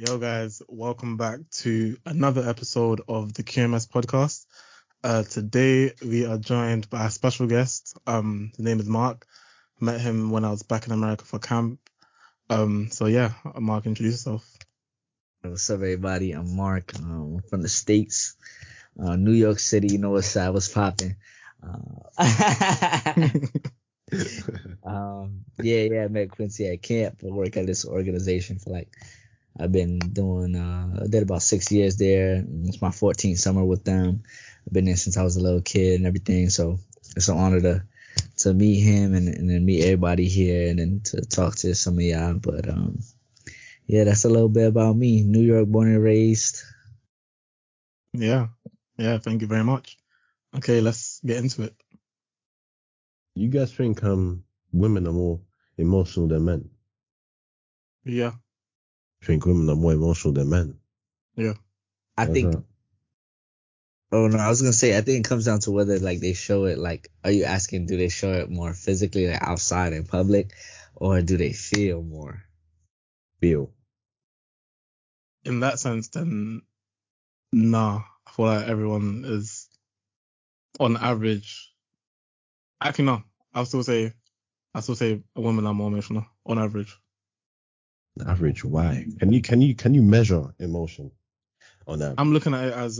Yo guys, welcome back to another episode of the QMS podcast. Today we are joined by a special guest. His name is Mark. Met him when I was back in America for camp. Mark, introduce yourself. What's up, everybody? I'm Mark. I'm from the States, New York City. You know what side was popping. I met Quincy at camp. I work at this organization for I've been doing, I did about 6 years there. It's my 14th summer with them. I've been there since I was a little kid and everything. So it's an honor to meet him and then meet everybody here and then to talk to some of y'all. But that's a little bit about me. New York, born and raised. Yeah. Thank you very much. Okay, let's get into it. You guys think women are more emotional than men? Yeah. I think women are more emotional than men. Yeah. I think it comes down to whether they show it, are you asking, do they show it more physically, outside in public, or do they feel more? Feel. In that sense, then, nah. I feel like everyone is, on average, actually, no. I still say women are more emotional, on average. Average, why? Can you measure emotion on that? I'm looking at it as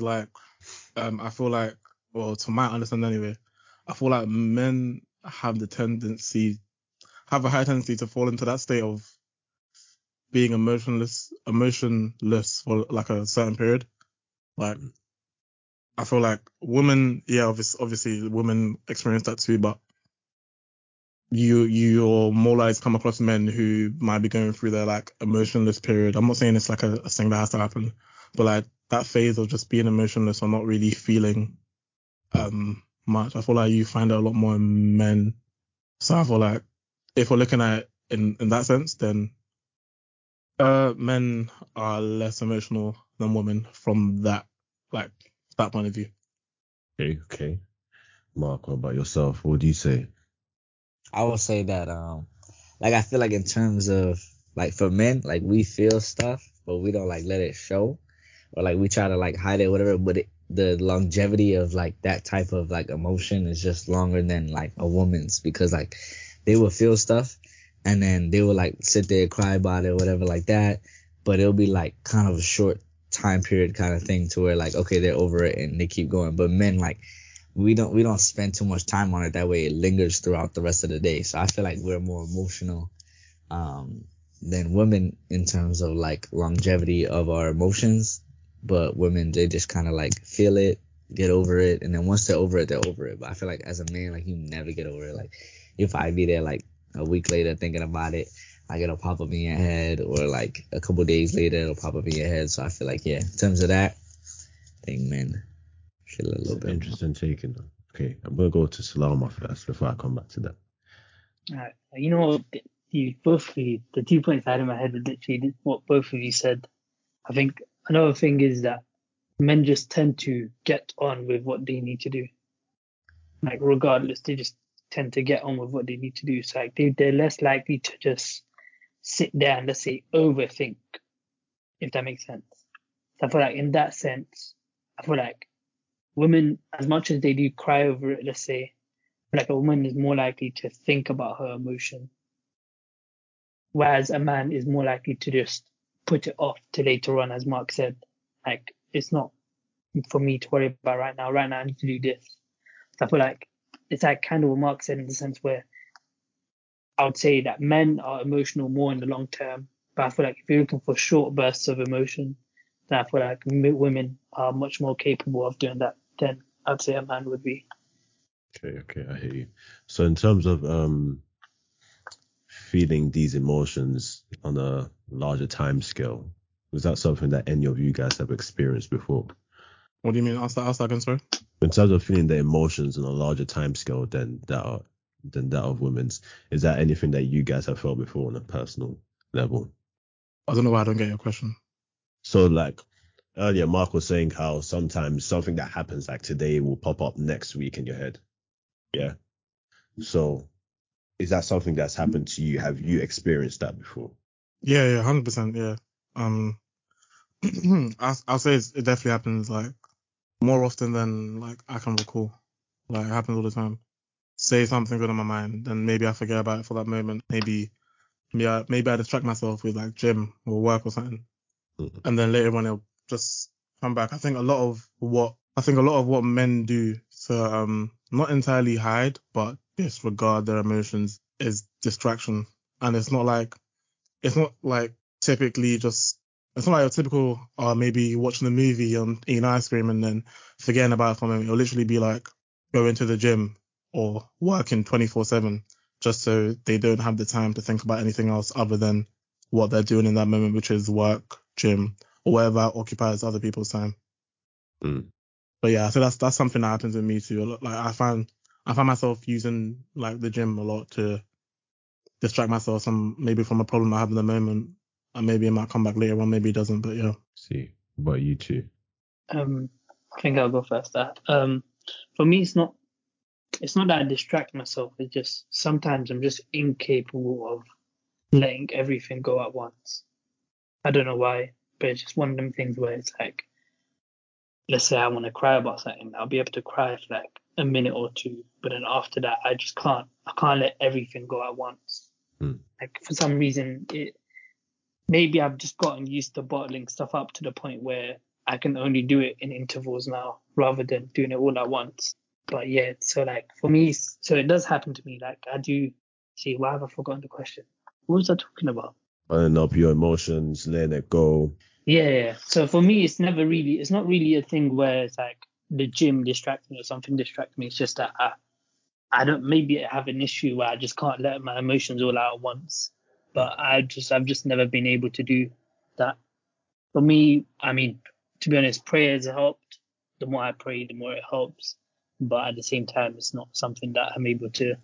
I feel like, well, to my understanding anyway, I feel like men have a high tendency to fall into that state of being emotionless for a certain period. I feel like women, yeah, obviously women experience that too, but you're more likely to come across men who might be going through their emotionless period. I'm not saying it's a thing that has to happen, but that phase of just being emotionless or not really feeling much. I feel like you find it a lot more in men. So I feel like if we're looking at it in that sense, then men are less emotional than women from that point of view. Okay. Mark, what about yourself? What do you say? I would say that, I feel in terms of, for men, we feel stuff, but we don't, let it show. Or, we try to, hide it, whatever. But the longevity of, that type of, emotion is just longer than, a woman's. Because, they will feel stuff, and then they will, sit there, cry about it, whatever like that. But it'll be, kind of a short time period kind of thing to where, okay, they're over it and they keep going. But men, we don't spend too much time on it. That way it lingers throughout the rest of the day. So I feel we're more emotional than women in terms of longevity of our emotions. But women, they just kind of feel it, get over it. And then once they're over it, they're over it. But I feel as a man, you never get over it. If I be there a week later thinking about it, it'll pop up in your head, or a couple of days later, it'll pop up in your head. So I feel in terms of that, I think men. A little bit interesting taking. Okay, I'm gonna go to Salama first before I come back to that. You know what? The 2 points I had in my head were literally what both of you said. I think another thing is that men just tend to get on with what they need to do. Regardless, they just tend to get on with what they need to do. So they're less likely to just sit there and let's say overthink, if that makes sense. So I feel in that sense, I feel women, as much as they do cry over it, let's say, a woman is more likely to think about her emotion, whereas a man is more likely to just put it off to later on, as Mark said. It's not for me to worry about right now. Right now, I need to do this. So I feel it's kind of what Mark said in the sense where I would say that men are emotional more in the long term, but I feel if you're looking for short bursts of emotion, then I feel women are much more capable of doing that than I'd say a man would be. Okay, I hear you. So in terms of feeling these emotions on a larger time scale, was that something that any of you guys have experienced before? What do you mean? Ask that again, sorry. In terms of feeling the emotions on a larger time scale than that of women's, is that anything that you guys have felt before on a personal level? I don't know why I don't get your question. So earlier, Mark was saying how sometimes something that happens today will pop up next week in your head. Yeah. So is that something that's happened to you? Have you experienced that before? Yeah, 100%. Yeah. I'll say it definitely happens, like, more often than, like, I can recall. Like, it happens all the time. Say something good on my mind, and maybe I forget about it for that moment. Maybe I distract myself with, like, gym or work or something. Mm-hmm. And then later on, it'll just come back. I think a lot of what men do to not entirely hide, but disregard their emotions is distraction. And it's not like typically just... It's not like a typical, maybe watching a movie and eating ice cream and then forgetting about it for a moment. It'll literally be like going to the gym or working 24/7 just so they don't have the time to think about anything else other than what they're doing in that moment, which is work, gym, or whatever occupies other people's time. Mm. But yeah, so that's something that happens with me too. Like I find myself using like the gym a lot to distract myself maybe from a problem I have in the moment. And maybe it might come back later on, maybe it doesn't, but yeah. See, what about you two? I think I'll go first. For me, it's not that I distract myself. It's just sometimes I'm just incapable of letting everything go at once. I don't know why, but it's just one of them things where it's like, let's say I want to cry about something. I'll be able to cry for like a minute or two, but then after that, I just can't. I can't let everything go at once. Mm. Like for some reason, maybe I've just gotten used to bottling stuff up to the point where I can only do it in intervals now rather than doing it all at once. But yeah, so like for me, so it does happen to me. Like I do see, why have I forgotten the question? What was I talking about? Burning up your emotions, letting it go. Yeah. So for me, it's not really a thing where it's like the gym distracts me or something distracts me. It's just that I don't, maybe I have an issue where I just can't let my emotions all out at once. But I've just never been able to do that. For me, I mean, to be honest, prayer has helped. The more I pray, the more it helps. But at the same time, it's not something that I'm able to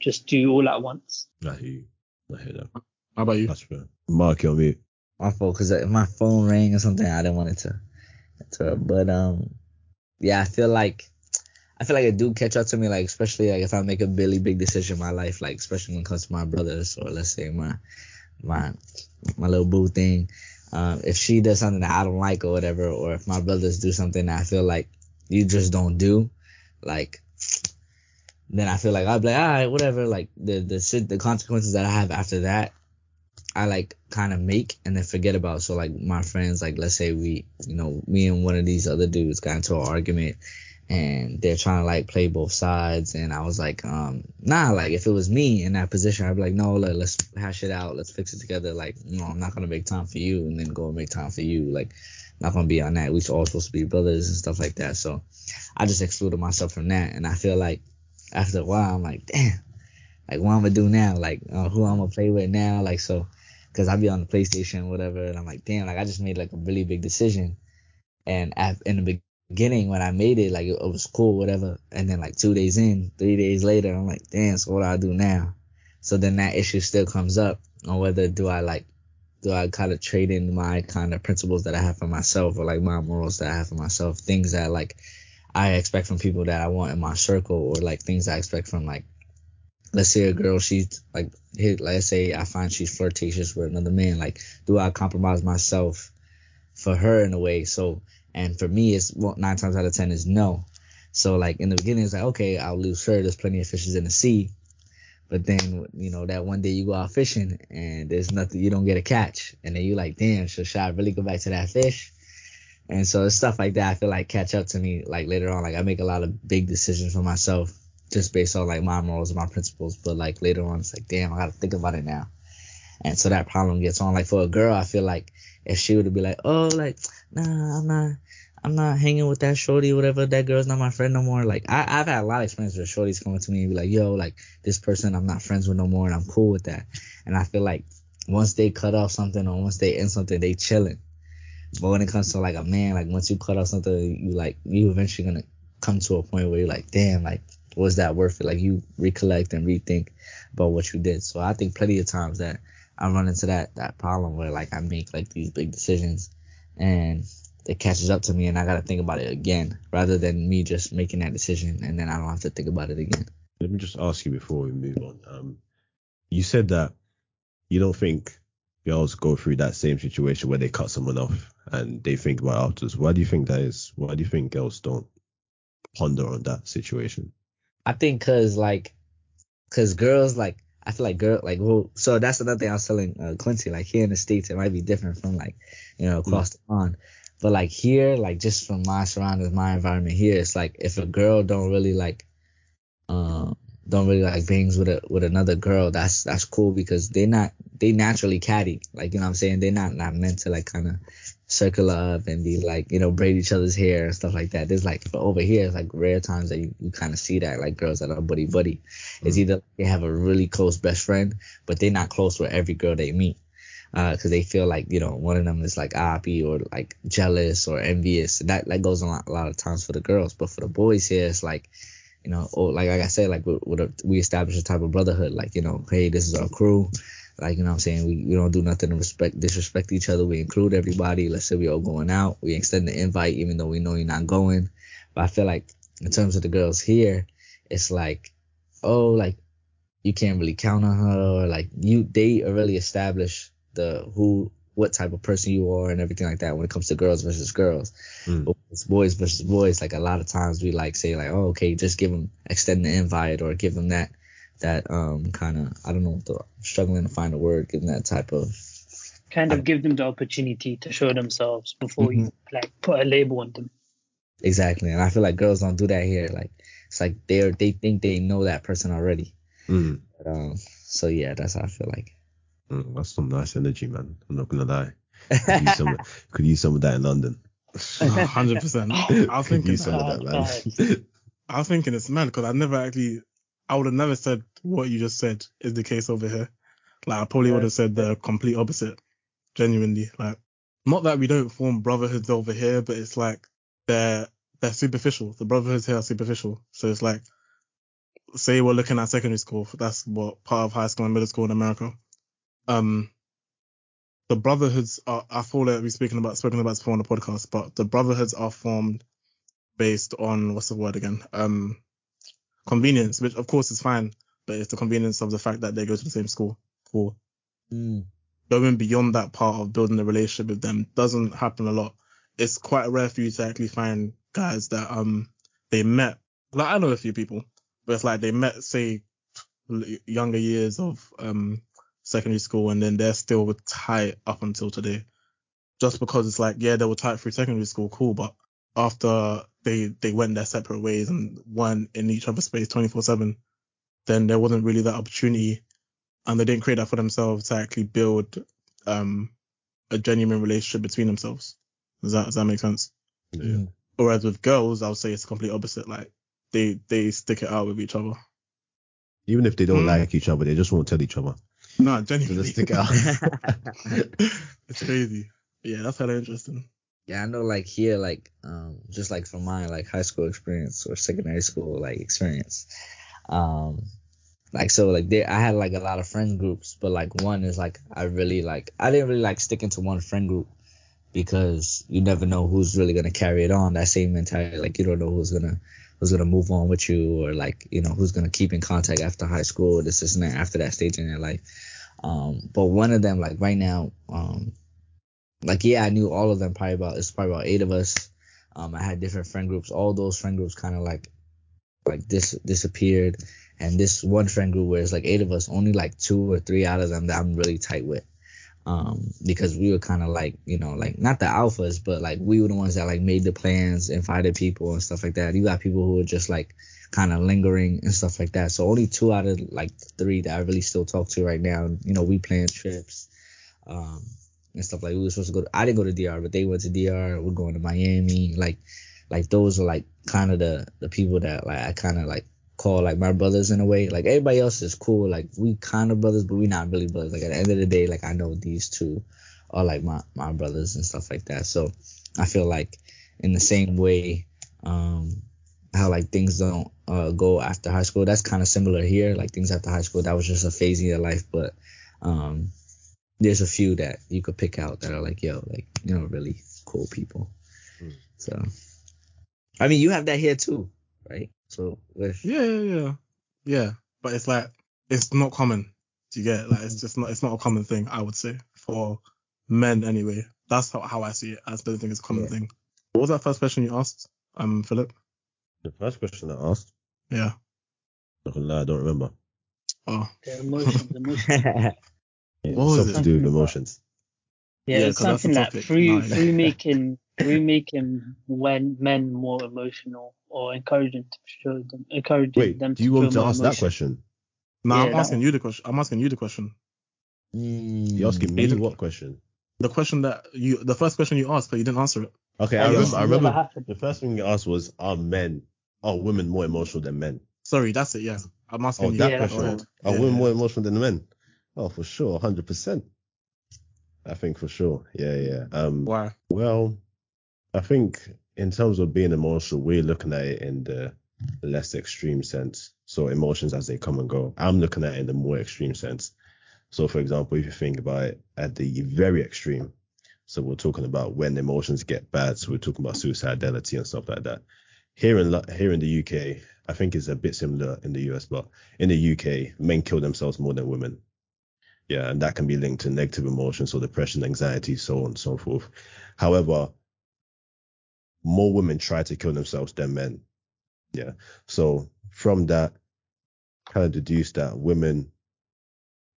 just do all at once. I hear that. How about you? That's fair. Mark, you're on mute. My fault, because my phone rang or something. I didn't want it to. But yeah, I feel like it do catch up to me, like, especially like if I make a really big decision in my life, like especially when it comes to my brothers or let's say my little boo thing. If she does something that I don't like or whatever, or if my brothers do something that I feel like you just don't do, like then I feel like I'll be like, all right, whatever, like the consequences that I have after that, I like kind of make and then forget about. So like my friends, like let's say me and one of these other dudes got into an argument. And they're trying to, like, play both sides. And I was like, nah, like, if it was me in that position, I'd be like, no, let's hash it out. Let's fix it together. Like, no, I'm not going to make time for you and then go and make time for you. Like, not going to be on that. We're all supposed to be brothers and stuff like that. So I just excluded myself from that. And I feel like after a while, I'm like, damn, like, what I'm going to do now? Like, who I'm going to play with now? Like, so, because I'd be on the PlayStation or whatever. And I'm like, damn, like, I just made, like, a really big decision. And in the beginning when I made it, like it was cool, whatever, and then like 3 days later, I'm like, damn, so what do I do now? So then that issue still comes up on whether do I kind of trade in my kind of principles that I have for myself, or like my morals that I have for myself, things that like I expect from people that I want in my circle, or like things I expect from, like, let's say a girl, she's like, let's say I find she's flirtatious with another man, like do I compromise myself for her in a way? So, and for me, it's 9 times out of 10 is no. So like in the beginning, it's like, okay, I'll lose her. There's plenty of fishes in the sea. But then, that one day you go out fishing and there's nothing, you don't get a catch. And then you like, damn, so should I really go back to that fish? And so it's stuff like that I feel like catch up to me like later on. Like I make a lot of big decisions for myself just based on like my morals and my principles. But like later on, it's like, damn, I got to think about it now. And so that problem gets on. Like for a girl, I feel like if she would be like, oh, like, nah, I'm not hanging with that shorty, whatever, that girl's not my friend no more. Like I've had a lot of experience where shorties coming to me and be like, yo, like this person I'm not friends with no more, and I'm cool with that. And I feel like once they cut off something or once they end something, they chilling. But when it comes to like a man, like once you cut off something, you eventually gonna come to a point where you're like, damn, like was that worth it? Like you recollect and rethink about what you did. So I think plenty of times that I run into that problem where like I make like these big decisions and it catches up to me and I got to think about it again, rather than me just making that decision and then I don't have to think about it again. Let me just ask you before we move on. You said that you don't think girls go through that same situation where they cut someone off and they think about afterwards. Why do you think that is? Why do you think girls don't ponder on that situation? I think cause girls like, I feel like girl like, well, so that's another thing I was telling Quincy, like here in the States, it might be different from like, you know, across the pond. But like here, like just from my surroundings, my environment here, it's like if a girl don't really like bangs with another girl, that's cool because they naturally catty, like, you know what I'm saying? They're not meant to like kind of circle up and be like, you know, braid each other's hair and stuff like that. There's like, but over here, it's like rare times that you kind of see that, like girls that are buddy buddy. Mm-hmm. It's either they have a really close best friend, but they're not close with every girl they meet. Because they feel like, you know, one of them is like oppy or like jealous or envious. That goes on a lot of times for the girls, but for the boys here, it's like, you know, or like I said, like we establish a type of brotherhood, like, you know, hey, this is our crew, like, you know what I'm saying, we don't do nothing to disrespect each other, we include everybody. Let's say we all going out, we extend the invite even though we know you're not going. But I feel like in terms of the girls here, it's like, oh, like you can't really count on her, or like they already established what type of person you are and everything like that when it comes to girls versus girls. But it's boys versus boys, like a lot of times we like say like, oh, okay, just give them, extend the invite, or give them that kind of, I don't know, I'm struggling to find a word, give them that type of kind of give them the opportunity to show themselves before you like put a label on them. Exactly. And I feel like girls don't do that here. Like it's like they think they know that person already. But, so yeah, that's how I feel like. That's some nice energy, man. I'm not gonna lie. Could use some of that in London. 100%. I was thinking some of that, man. I was thinking it's mad because I would have never said what you just said is the case over here. Like I probably would have said the complete opposite. Genuinely, like not that we don't form brotherhoods over here, but it's like they're superficial. The brotherhoods here are superficial. So it's like, say we're looking at secondary school. That's what part of high school and middle school in America. The brotherhoods are, I feel like we've spoken about before on the podcast, but the brotherhoods are formed based on, what's the word again? Convenience, which of course is fine, but it's the convenience of the fact that they go to the same school. Cool. Going beyond that part of building a relationship with them doesn't happen a lot. It's quite rare for you to actually find guys that, they met. Like I know a few people, but it's like they met, say, younger years of, secondary school, and then they're still tight up until today, just because it's like, yeah, they were tight through secondary school, cool, but after they went their separate ways and one in each other's space 24/7, then there wasn't really that opportunity, and they didn't create that for themselves to actually build a genuine relationship between themselves. Does that make sense? Yeah. Whereas with girls, I would say it's the complete opposite. Like they stick it out with each other, even if they don't like each other, they just won't tell each other. No, genuinely. Just stick out. It's crazy. Yeah, that's hella interesting. Yeah, I know, like here, like just like from my like high school experience or secondary school like experience, like so like I had like a lot of friend groups, but like one is like I didn't really like sticking to one friend group because you never know who's really gonna carry it on. That same mentality, like you don't know who's gonna move on with you, or like, you know, who's gonna keep in contact after high school, this and that, after that stage in their life. But one of them, like right now, like yeah, I knew all of them, it's probably about 8 of us. I had different friend groups. All those friend groups kind of like disappeared, and this one friend group where it's like 8 of us, only like 2 or 3 out of them that I'm really tight with. Because we were kind of like, you know, like not the alphas, but like we were the ones that like made the plans, invited people and stuff like that. You got people who were just like kind of lingering and stuff like that. So only 2 out of like 3 that I really still talk to right now. You know, we plan trips and stuff, like we were supposed to I didn't go to DR, but they went to DR. We're going to Miami. Like those are like kind of the people that like I kind of like call like my brothers in a way. Like everybody else is cool, like we kind of brothers, but we not really brothers. Like at the end of the day, like I know these 2 are like my brothers and stuff like that. So I feel like in the same way how like things don't go after high school, that's kind of similar here. Like things after high school, that was just a phase in your life, but there's a few that you could pick out that are like, yo, like, you know, really cool people. So I mean, you have that here too, right? So yeah, but it's like it's not common. Do you get it? Like it's just not a common thing, I would say. for men anyway. That's how I see it. I don't think it's a common thing. What was that first question you asked, Philip? The first question I asked? Yeah. I don't remember. Oh. The emotions. Yeah, what was it? To do with emotions. Yeah, it's something that through making when men more emotional or encouraging them to show more emotion. Wait, do you want to ask that question? No, I'm asking you the question. You're asking me what question? The first question you asked, but you didn't answer it. Okay, I remember the first thing you asked was, are women more emotional than men? Sorry, that's it, yeah. I'm asking you that question. Are women more emotional than men? Oh, for sure, 100%. I think for sure. Yeah. Why? Well, I think in terms of being emotional, we're looking at it in the less extreme sense. So emotions as they come and go. I'm looking at it in the more extreme sense. So, for example, if you think about it at the very extreme, so we're talking about when emotions get bad. So we're talking about suicidality and stuff like that. Here in the UK, I think it's a bit similar in the US, but in the UK, men kill themselves more than women. Yeah, and that can be linked to negative emotions, so depression, anxiety, so on and so forth. However, more women try to kill themselves than men. Yeah, so from that, kind of deduce that women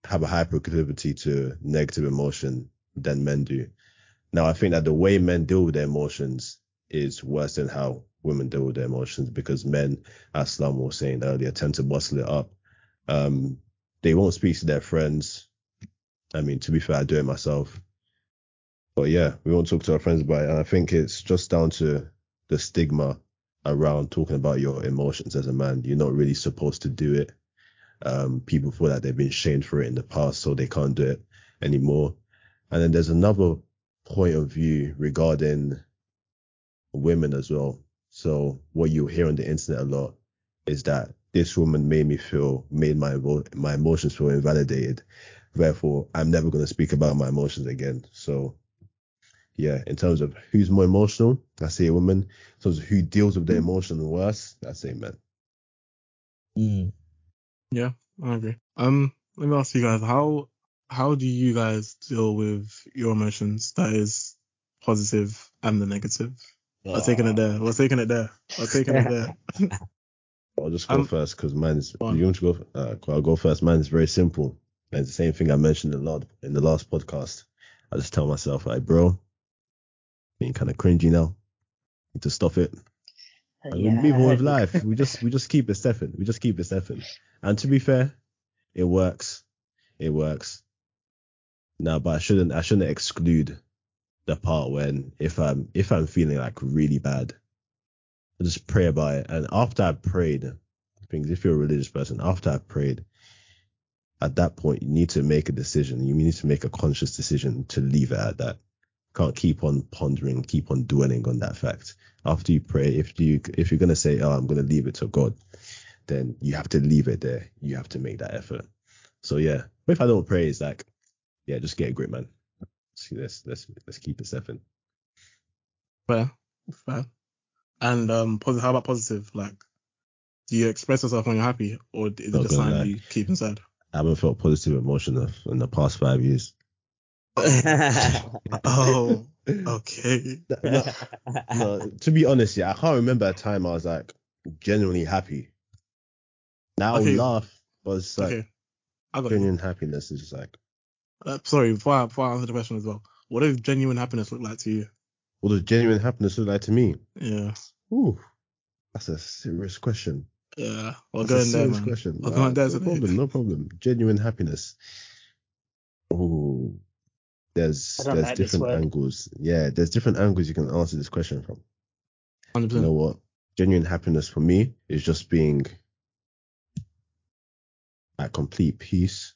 have a higher proclivity to negative emotion than men do. Now, I think that the way men deal with their emotions is worse than how women deal with their emotions, because men, as Slum was saying earlier, tend to bottle it up. They won't speak to their friends. I mean, to be fair, I do it myself. But yeah, we won't talk to our friends about it. And I think it's just down to the stigma around talking about your emotions as a man. You're not really supposed to do it. People feel that they've been shamed for it in the past, so they can't do it anymore. And then there's another point of view regarding women as well. So what you hear on the internet a lot is that this woman made my emotions feel invalidated. Therefore, I'm never going to speak about my emotions again. So, yeah, in terms of who's more emotional, I say a woman. In terms of who deals with their emotion worse, I say men. Mm. Yeah, I agree. Let me ask you guys, how do you guys deal with your emotions? That is positive and the negative. We're taking it there. I'll just go first because mine's. You want to go? I'll go first. Mine is very simple. And it's the same thing I mentioned a lot in the last podcast. I just tell myself, like, bro, being kind of cringy now. Need to stop it. We move on with life. We just keep it stepping. And to be fair, it works. Now, but I shouldn't exclude the part when if I'm feeling like really bad. I just pray about it, and after I prayed, because if you're a religious person, after I prayed, at that point you need to make a decision. You need to make a conscious decision to leave it at that. Can't keep on pondering, keep on dwelling on that fact. After you pray, if you're gonna say, "Oh, I'm gonna leave it to God," then you have to leave it there. You have to make that effort. So yeah, but if I don't pray, it's like, yeah, just get a grip, man. See, let's keep it stepping. Fair. And how about positive? Like, do you express yourself when you're happy, or is it just something you keep inside? I haven't felt positive emotion in the past 5 years. Oh, okay. No, to be honest, yeah, I can't remember a time I was like genuinely happy. Now I laugh, but it's like genuine happiness is just like. Sorry, before I answer the question as well, what does genuine happiness look like to you? What does genuine happiness look like to me? Yeah. Ooh, that's a serious question. Yeah, I'll go in there, man. No problem. Genuine happiness. Ooh, there's different angles. Yeah, there's different angles you can answer this question from. 100%. You know what? Genuine happiness for me is just being at complete peace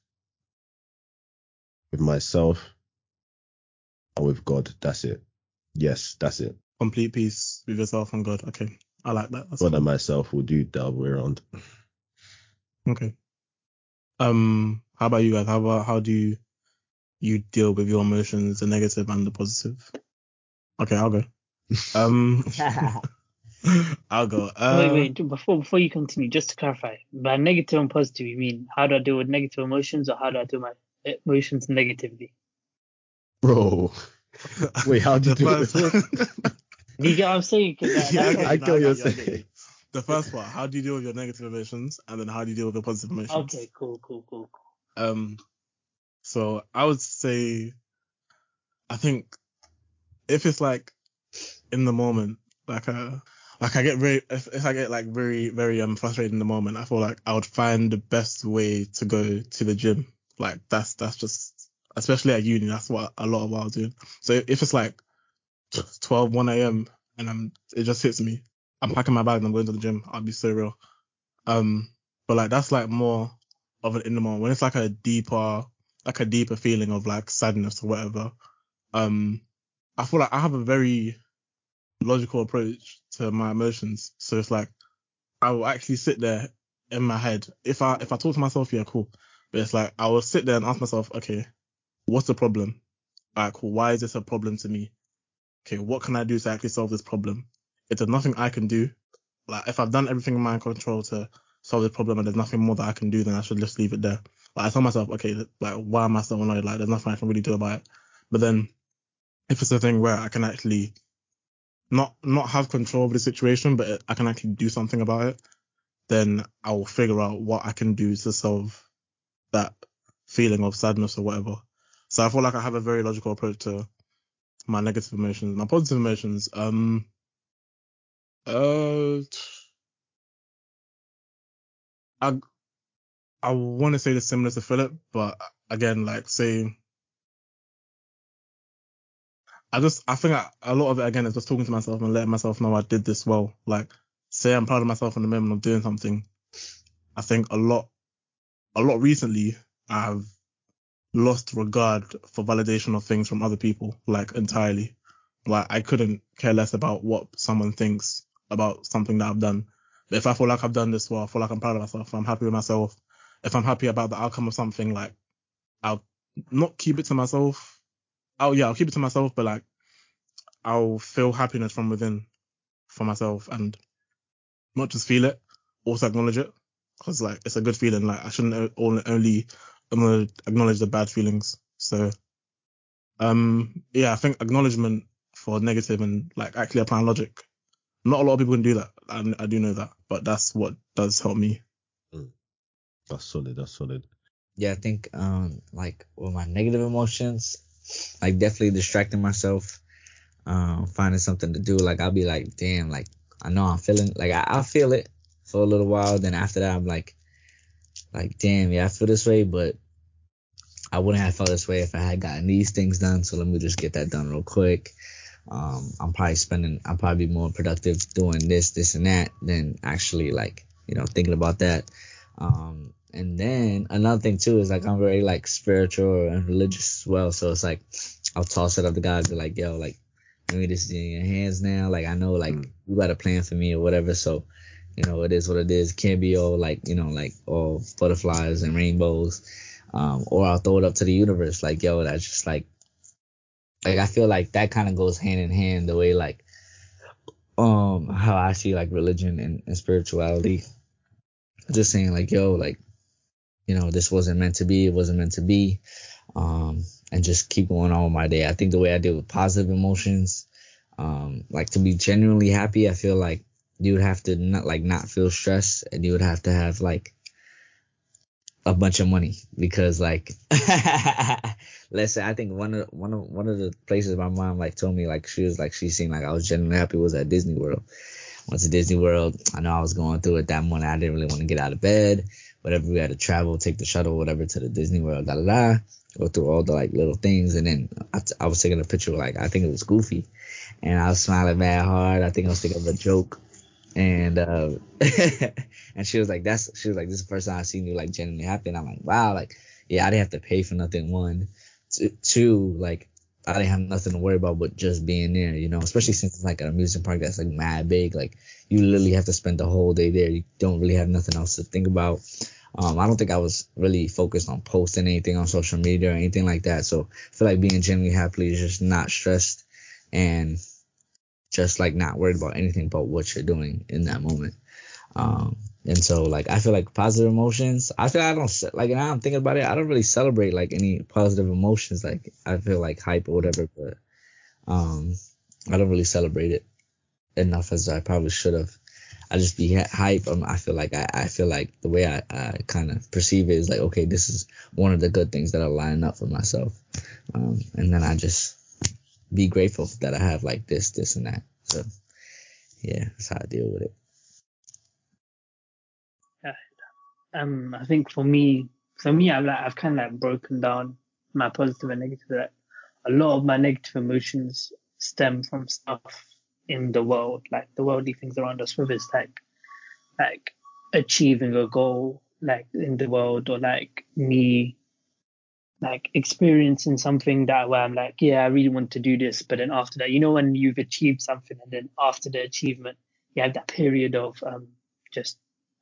with myself and with God. That's it. Yes, that's it. Complete peace with yourself and God. Okay, I like that. That's God cool. And myself will do the other way around. Okay. How about you guys? How do you deal with your emotions, the negative and the positive? Okay, I'll go. I'll go. Wait. Before you continue, just to clarify, by negative and positive, you mean how do I deal with negative emotions, or how do I do my emotions negatively? Bro. Wait, how did you do it? You get what I'm saying? I get what you're saying. The first part, how do you deal with your negative emotions? And then how do you deal with your positive emotions? Okay, cool. So I would say, I think if it's like in the moment, if I get very, very frustrated in the moment, I feel like I would find the best way to go to the gym. Like that's just, especially at uni, that's what a lot of what I was doing. So if it's like 1 a.m. and it just hits me, I'm packing my bag and I'm going to the gym. I'll be so real. But like that's like more of an in the moment. When it's like a deeper feeling of like sadness or whatever, I feel like I have a very logical approach to my emotions. So it's like I will actually sit there in my head. If I talk to myself, yeah, cool. But it's like I will sit there and ask myself, okay, what's the problem? All right, cool. Why is this a problem to me? Okay, what can I do to actually solve this problem? If there's nothing I can do, like if I've done everything in my control to solve this problem and there's nothing more that I can do, then I should just leave it there. Like I tell myself, okay, like why am I so annoyed? Like there's nothing I can really do about it. But then if it's a thing where I can actually not have control over the situation, but I can actually do something about it, then I will figure out what I can do to solve that feeling of sadness or whatever. So I feel like I have a very logical approach to my negative emotions. My positive emotions, I want to say this similar to Philip, but again, like say, I think a lot of it again is just talking to myself and letting myself know I did this well. Like say I'm proud of myself in the moment of doing something. I think a lot recently I've lost regard for validation of things from other people, like entirely. Like I couldn't care less about what someone thinks about something that I've done. But if I feel like I've done this well, I feel like I'm proud of myself, I'm happy with myself, if I'm happy about the outcome of something, like I'll keep it to myself, but like I'll feel happiness from within for myself, and not just feel it, also acknowledge it, because like it's a good feeling. Like I shouldn't only acknowledge the bad feelings. So yeah, I think acknowledgement for negative and like actually applying logic. Not a lot of people can do that. I do know that, but that's what does help me. That's solid. Yeah, I think like with my negative emotions, like definitely distracting myself, finding something to do. Like I'll be like, damn, like I know I'm feeling like I'll feel it for a little while. Then after that, I'm like damn, yeah, I feel this way, but I wouldn't have felt this way if I had gotten these things done. So let me just get that done real quick. I'll probably be more productive doing this and that than actually like, you know, thinking about that. And then another thing too is like I'm very like spiritual and religious as well. So it's like I'll toss it up to God and be like, yo, like maybe this is in your hands now. Like I know like you got a plan for me or whatever. So, you know, it is what it is. It can't be all like, you know, like all butterflies and rainbows. Or I'll throw it up to the universe. Like, yo, that's just like I feel like that kind of goes hand in hand the way like how I see like religion and spirituality. Just saying like, yo, like, you know, this wasn't meant to be, it wasn't meant to be, and just keep going on with my day. I think the way I deal with positive emotions, like to be genuinely happy, I feel like you would have to not feel stress, and you would have to have like a bunch of money, because like let's say I think one of the places my mom like told me like she seemed like I was genuinely happy was at Disney World. Once at Disney World, I know I was going through it that morning. I didn't really want to get out of bed, whatever. We had to travel, take the shuttle, whatever, to the Disney World, da da da. Go through all the like little things, and then I was taking a picture with, like I think it was Goofy, and I was smiling mad hard. I think I was thinking of a joke. And and she was like, this is the first time I've seen you like genuinely happy. And I'm like, wow, like, yeah, I didn't have to pay for nothing. One, two, like I didn't have nothing to worry about but just being there, you know, especially since it's like an amusement park that's like mad big. Like you literally have to spend the whole day there. You don't really have nothing else to think about. I don't think I was really focused on posting anything on social media or anything like that. So I feel like being genuinely happy is just not stressed and just like not worried about anything but what you're doing in that moment. And so, like, I feel like positive emotions, I feel I don't, like, now I'm thinking about it, I don't really celebrate, like, any positive emotions. Like, I feel like hype or whatever, but I don't really celebrate it enough as I probably should have. I just be hype. I feel like I feel like the way I kind of perceive it is like, okay, this is one of the good things that I line up for myself. And then I just be grateful that I have like this and that. So, yeah, that's how I deal with it. I think for me, I've kind of like broken down my positive and negative. Like, a lot of my negative emotions stem from stuff in the world, like the worldly things around us, whether it's like achieving a goal, like in the world, or like me, like experiencing something that where I'm like, yeah, I really want to do this, but then after that, you know, when you've achieved something, and then after the achievement, you have that period of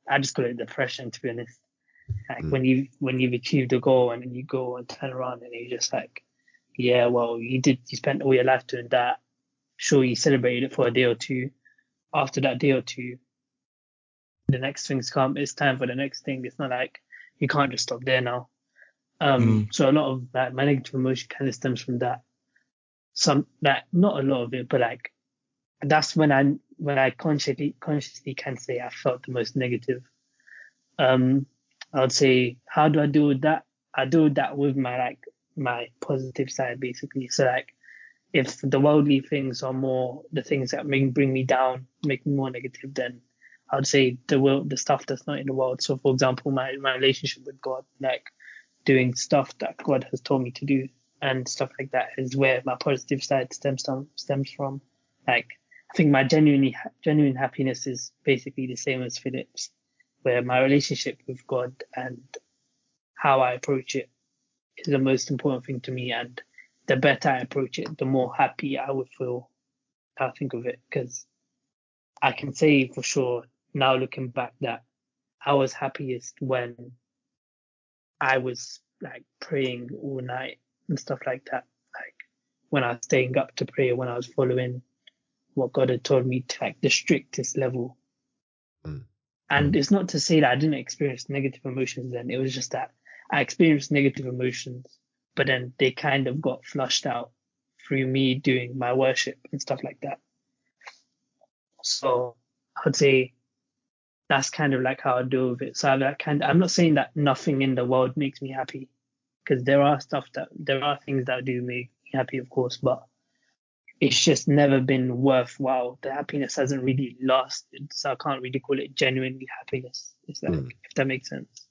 I just call it depression, to be honest. Like when you've achieved a goal and then you go and turn around and you're just like, yeah, well, you spent all your life doing that. Sure, you celebrated it for a day or two. After that day or two, the next things come. It's time for the next thing. It's not like you can't just stop there now. So a lot of like my negative emotion kind of stems from that. Some, like, not a lot of it, but like that's when I consciously can say I felt the most negative. I would say, how do I deal with that? I deal with that with my positive side, basically. So like, if the worldly things are more the things that bring me down, make me more negative, then I would say the stuff that's not in the world. So for example, my relationship with God, like doing stuff that God has told me to do and stuff like that, is where my positive side stems from. Like, I think my genuine happiness is basically the same as Philip's, where my relationship with God and how I approach it is the most important thing to me, and the better I approach it, the more happy I would feel. I think of it, because I can say for sure now, looking back, that I was happiest when I was like praying all night and stuff like that. Like when I was staying up to pray, when I was following what God had told me to, like the strictest level. And it's not to say that I didn't experience negative emotions then. It was just that I experienced negative emotions, but then they kind of got flushed out through me doing my worship and stuff like that. So I'd say that's kind of like how I deal with it. So I'm not saying that nothing in the world makes me happy, because there are things that do make me happy, of course, but it's just never been worthwhile. The happiness hasn't really lasted, so I can't really call it genuinely happiness. It's like, if that makes sense.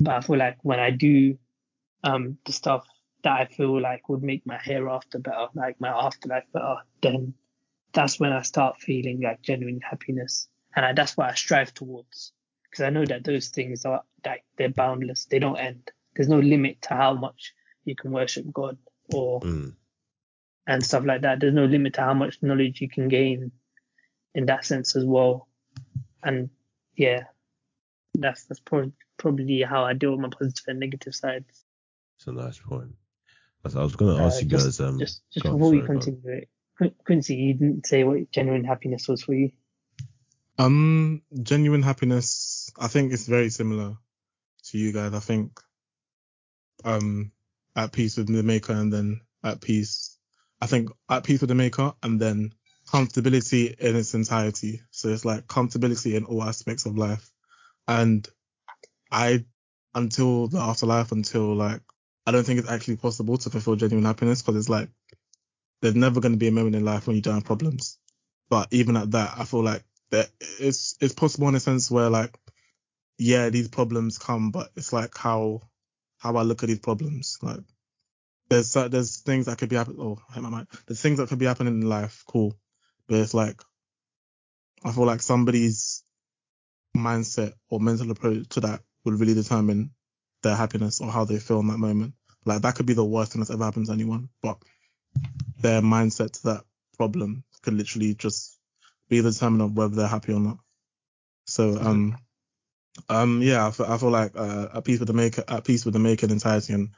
But I feel like when I do the stuff that I feel like would make my hereafter better, like my afterlife better, then that's when I start feeling like genuine happiness, and that's what I strive towards, because I know that those things are like they're boundless. They don't end. There's no limit to how much you can worship God or and stuff like that. There's no limit to how much knowledge you can gain in that sense as well. And yeah, that's probably how I deal with my positive and negative sides. It's a nice point. I was going to ask you guys. Just before we continue, Quincy, you didn't say what genuine happiness was for you. Genuine happiness, I think it's very similar to you guys. I think at peace with the maker, and then at peace with the maker, and then comfortability in its entirety. So it's like comfortability in all aspects of life. And until the afterlife, I don't think it's actually possible to fulfill genuine happiness, because it's like there's never going to be a moment in life when you don't have problems. But even at that, I feel like that it's possible in a sense where, like, yeah, these problems come, but it's like how I look at these problems. Like there's things that could be happening. Oh, I hit my mic. There's things that could be happening in life, cool, but it's like I feel like somebody's mindset or mental approach to that would really determine their happiness or how they feel in that moment. Like, that could be the worst thing that's ever happened to anyone, but their mindset to that problem could literally just be the determinant of whether they're happy or not. So yeah, I feel like at peace with the maker in entirety, and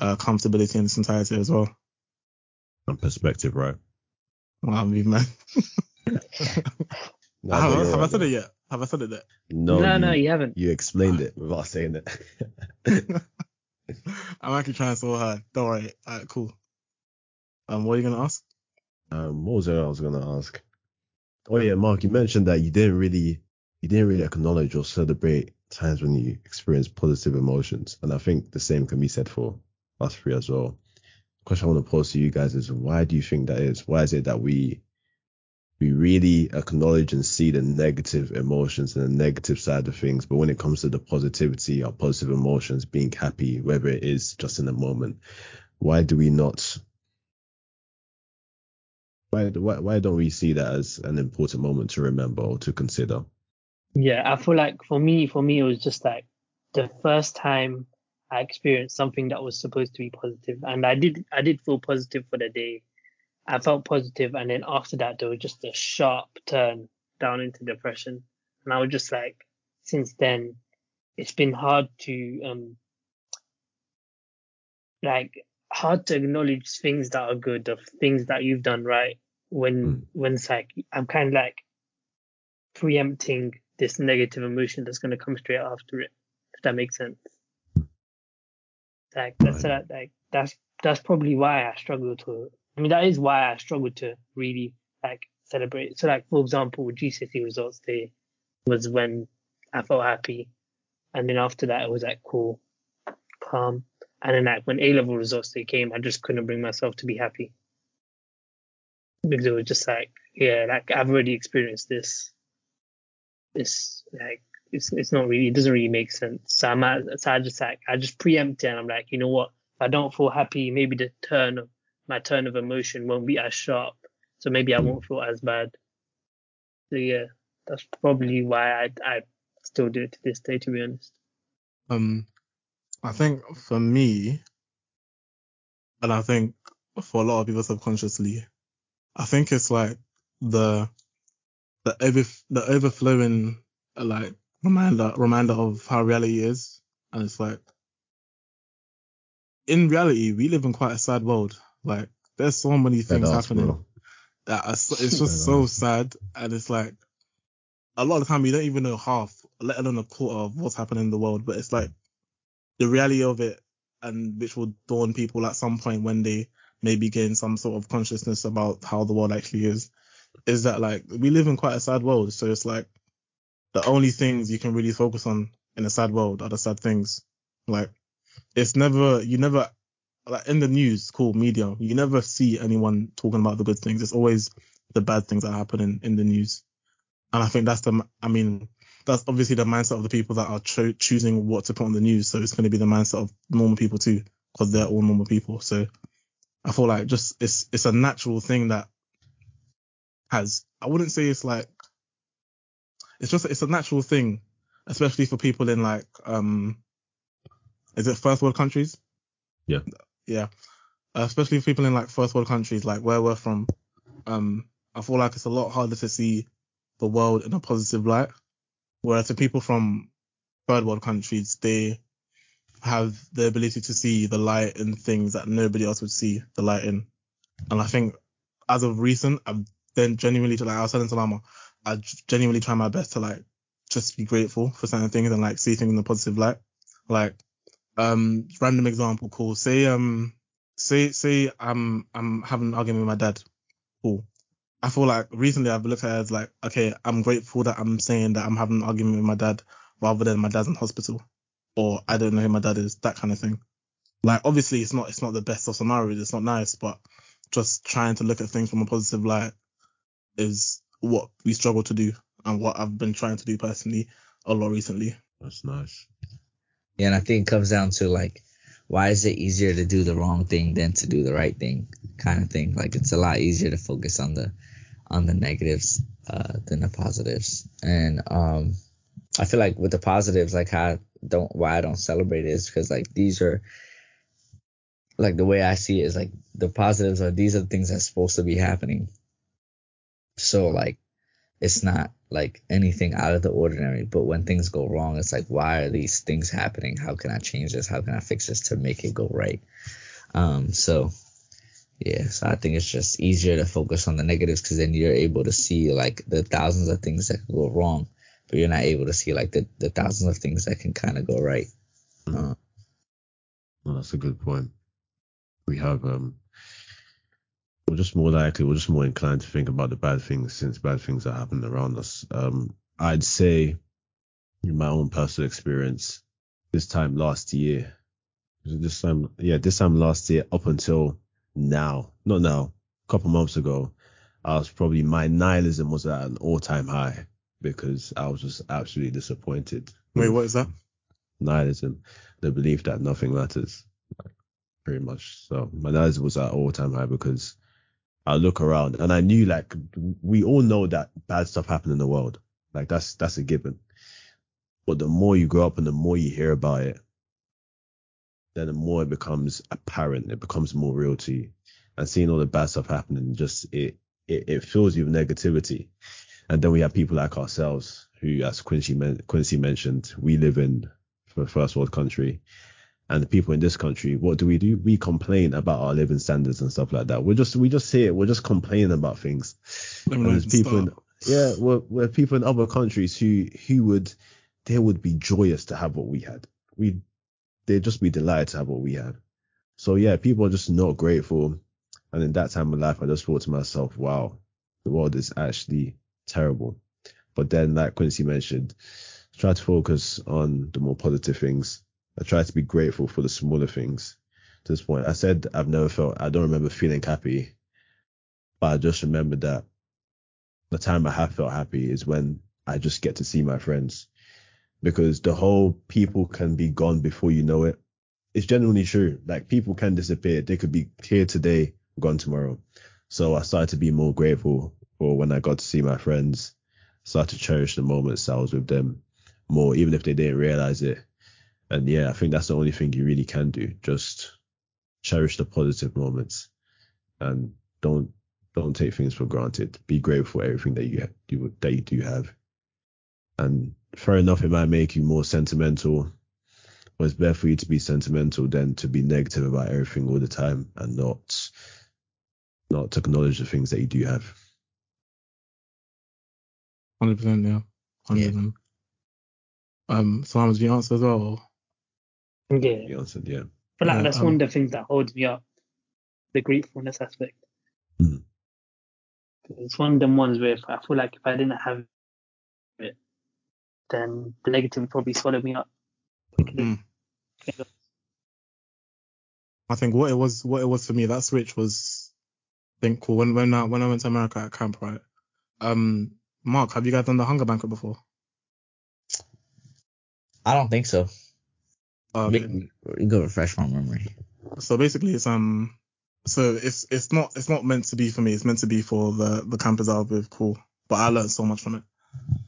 comfortability in its entirety as well. And perspective, right? Wow, man. No, have I said it yet? Have I said it there? No, you haven't. You explained it without saying it. I'm actually trying to solve her. Don't worry. All right, cool. What are you going to ask? What was it I was going to ask? Oh, yeah, Mark, you mentioned that you didn't really acknowledge or celebrate times when you experience positive emotions. And I think the same can be said for us three as well. The question I want to pose to you guys is, why do you think that is? Why is it that we really acknowledge and see the negative emotions and the negative side of things, but when it comes to the positivity or positive emotions, being happy, whether it is just in the moment, why do we not? Why don't we see that as an important moment to remember or to consider? Yeah, I feel like for me, it was just like the first time I experienced something that was supposed to be positive, and I did feel positive for the day. I felt positive, and then after that there was just a sharp turn down into depression, and I was just like, since then it's been hard to hard to acknowledge things that are good, of things that you've done right, when it's like I'm kind of like preempting this negative emotion that's going to come straight after it, if that makes sense. Like that's probably why I struggle to. I mean, that is why I struggled to really celebrate. So for example, GCSE results day was when I felt happy. And then after that, it was cool, calm. And then when A-level results day came, I just couldn't bring myself to be happy. Because it was just I've already experienced this. It's not really, it doesn't really make sense. So I just preempt it, and I'm like, you know what? If I don't feel happy, maybe the my turn of emotion won't be as sharp, so maybe I won't feel as bad. So yeah, that's probably why I still do it to this day, to be honest. I think for me, and I think for a lot of people subconsciously, I think it's the overflowing reminder of how reality is, and it's in reality we live in quite a sad world. There's so many things happening that it's just so sad, and it's a lot of the time you don't even know half, let alone a quarter of what's happening in the world. But it's the reality of it, and which will dawn people at some point when they maybe gain some sort of consciousness about how the world actually is that we live in quite a sad world. So it's the only things you can really focus on in a sad world are the sad things. In the news, media, you never see anyone talking about the good things. It's always the bad things that happen in the news. And I think that's obviously the mindset of the people that are choosing what to put on the news. So it's going to be the mindset of normal people too, because they're all normal people. So I feel just it's a natural thing that I wouldn't say it's a natural thing, especially for people in is it first world countries? Yeah. Yeah. Especially people in first world countries, where we're from, I feel it's a lot harder to see the world in a positive light. Whereas the people from third world countries, they have the ability to see the light in things that nobody else would see the light in. And I think as of recent, I was telling Salama, I genuinely try my best to just be grateful for certain things and see things in a positive light. Random example, cool. Say I'm having an argument with my dad. Cool. I feel recently I've looked at it as okay, I'm grateful that I'm saying that I'm having an argument with my dad rather than my dad's in hospital or I don't know who my dad is, that kind of thing. Obviously it's not the best of scenarios, it's not nice, but just trying to look at things from a positive light is what we struggle to do and what I've been trying to do personally a lot recently. That's nice. Yeah, and I think it comes down to why is it easier to do the wrong thing than to do the right thing, kind of thing. It's a lot easier to focus on the negatives than the positives. And I feel with the positives, why I don't celebrate it is because these are the way I see it is the positives are these are the things that's supposed to be happening. So it's not anything out of the ordinary, but when things go wrong, it's why are these things happening? How can I change this? How can I fix this to make it go right? So I think it's just easier to focus on the negatives because then you're able to see the thousands of things that could go wrong but you're not able to see like the thousands of things that can kind of go right. No, that's a good point. We have we're just more inclined to think about the bad things since bad things are happening around us. I'd say in my own personal experience, this time last year up until now, not now, a couple months ago, I was probably, my nihilism was at an all-time high because I was just absolutely disappointed. Wait, what is that? Nihilism, the belief that nothing matters, pretty much. So my nihilism was at all-time high because I look around and I knew, like, we all know that bad stuff happened in the world, like that's a given. But the more you grow up and the more you hear about it, then the more it becomes apparent, it becomes more real to you. And seeing all the bad stuff happening, just it fills you with negativity. And then we have people like ourselves who, as Quincy mentioned, we live in a first world country. And the people in this country, what do? We complain about our living standards and stuff like that. We're just complaining about things. We're people in other countries who would be joyous to have what we had. They'd just be delighted to have what we had. So yeah, people are just not grateful. And in that time of life, I just thought to myself, wow, the world is actually terrible. But then, like Quincy mentioned, try to focus on the more positive things. I try to be grateful for the smaller things. To this point, I said I don't remember feeling happy, but I just remember that the time I have felt happy is when I just get to see my friends. Because the whole people can be gone before you know it. It's genuinely true. Like, people can disappear. They could be here today, gone tomorrow. So I started to be more grateful for when I got to see my friends. Started to cherish the moments I was with them more, even if they didn't realize it. And yeah, I think that's the only thing you really can do. Just cherish the positive moments and don't take things for granted. Be grateful for everything that you do have. And fair enough, it might make you more sentimental, but it's better for you to be sentimental than to be negative about everything all the time and not to acknowledge the things that you do have. 100%, yeah. 100%. Yeah. So did you answer as well? Yeah. You answered, yeah. But like, that's one of the things that holds me up, the gratefulness aspect. Mm. It's one of them ones where I feel like if I didn't have it, then the negative would probably swallow me up. Mm. I think what it was for me, that switch was, I think, cool. When I went to America at camp, right? Mark, have you guys done the Hunger Banquet before? I don't think so. Go refresh my memory. So basically, it's not meant to be for me. It's meant to be for the campers that I was with, cool. But I learned so much from it.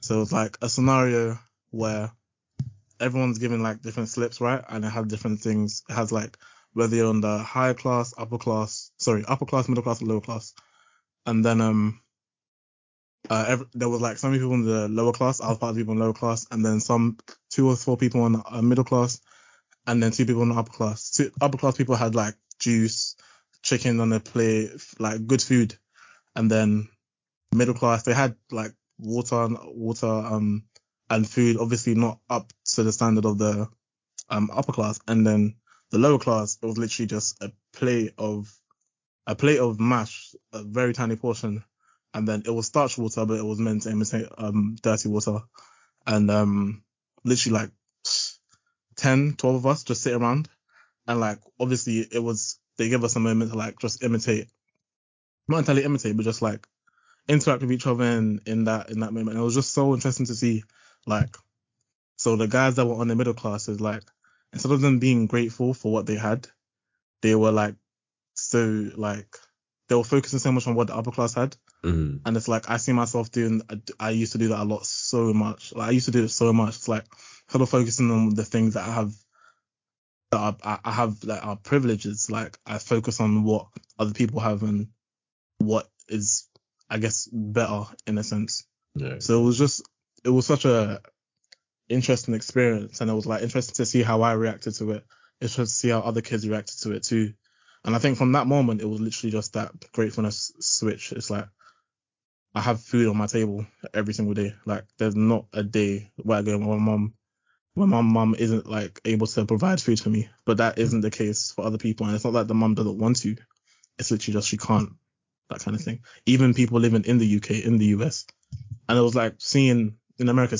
So it's like a scenario where everyone's given like different slips, right? And it has different things. It has like whether you're on the upper class, middle class, or lower class. And then there was like some people in the lower class. I was part of the people in the lower class, and then some 2 or 4 people in the middle class, and then 2 people in the upper class. 2 upper class people had like juice, chicken on their plate, like good food, and then middle class they had like water and food, obviously not up to the standard of the upper class. And then the lower class, it was literally just a plate of mash, a very tiny portion, and then it was starch water, but it was meant to imitate dirty water. And literally like 10, 12 of us just sit around, and like obviously it was, they gave us a moment to like just imitate, not entirely imitate, but just like interact with each other in that moment. And it was just so interesting to see, like, so the guys that were on the middle class is like, instead of them being grateful for what they had, they were like, so like they were focusing so much on what the upper class had. Mm-hmm. And it's like, I see myself doing, I used to do that a lot, so much. Like, I used to do it so much. It's like sort of focusing on the things that I have, that are privileges. Like, I focus on what other people have and what is, I guess, better in a sense. Yeah. So it was such a interesting experience, and it was like interesting to see how I reacted to it. Interesting to see how other kids reacted to it too. And I think from that moment, it was literally just that gratefulness switch. It's like, I have food on my table every single day. Like, there's not a day where I go when my mum isn't like able to provide food for me. But that isn't the case for other people. And it's not that the mum doesn't want to. It's literally just she can't, that kind of thing. Even people living in the UK, in the US. And it was like seeing in America,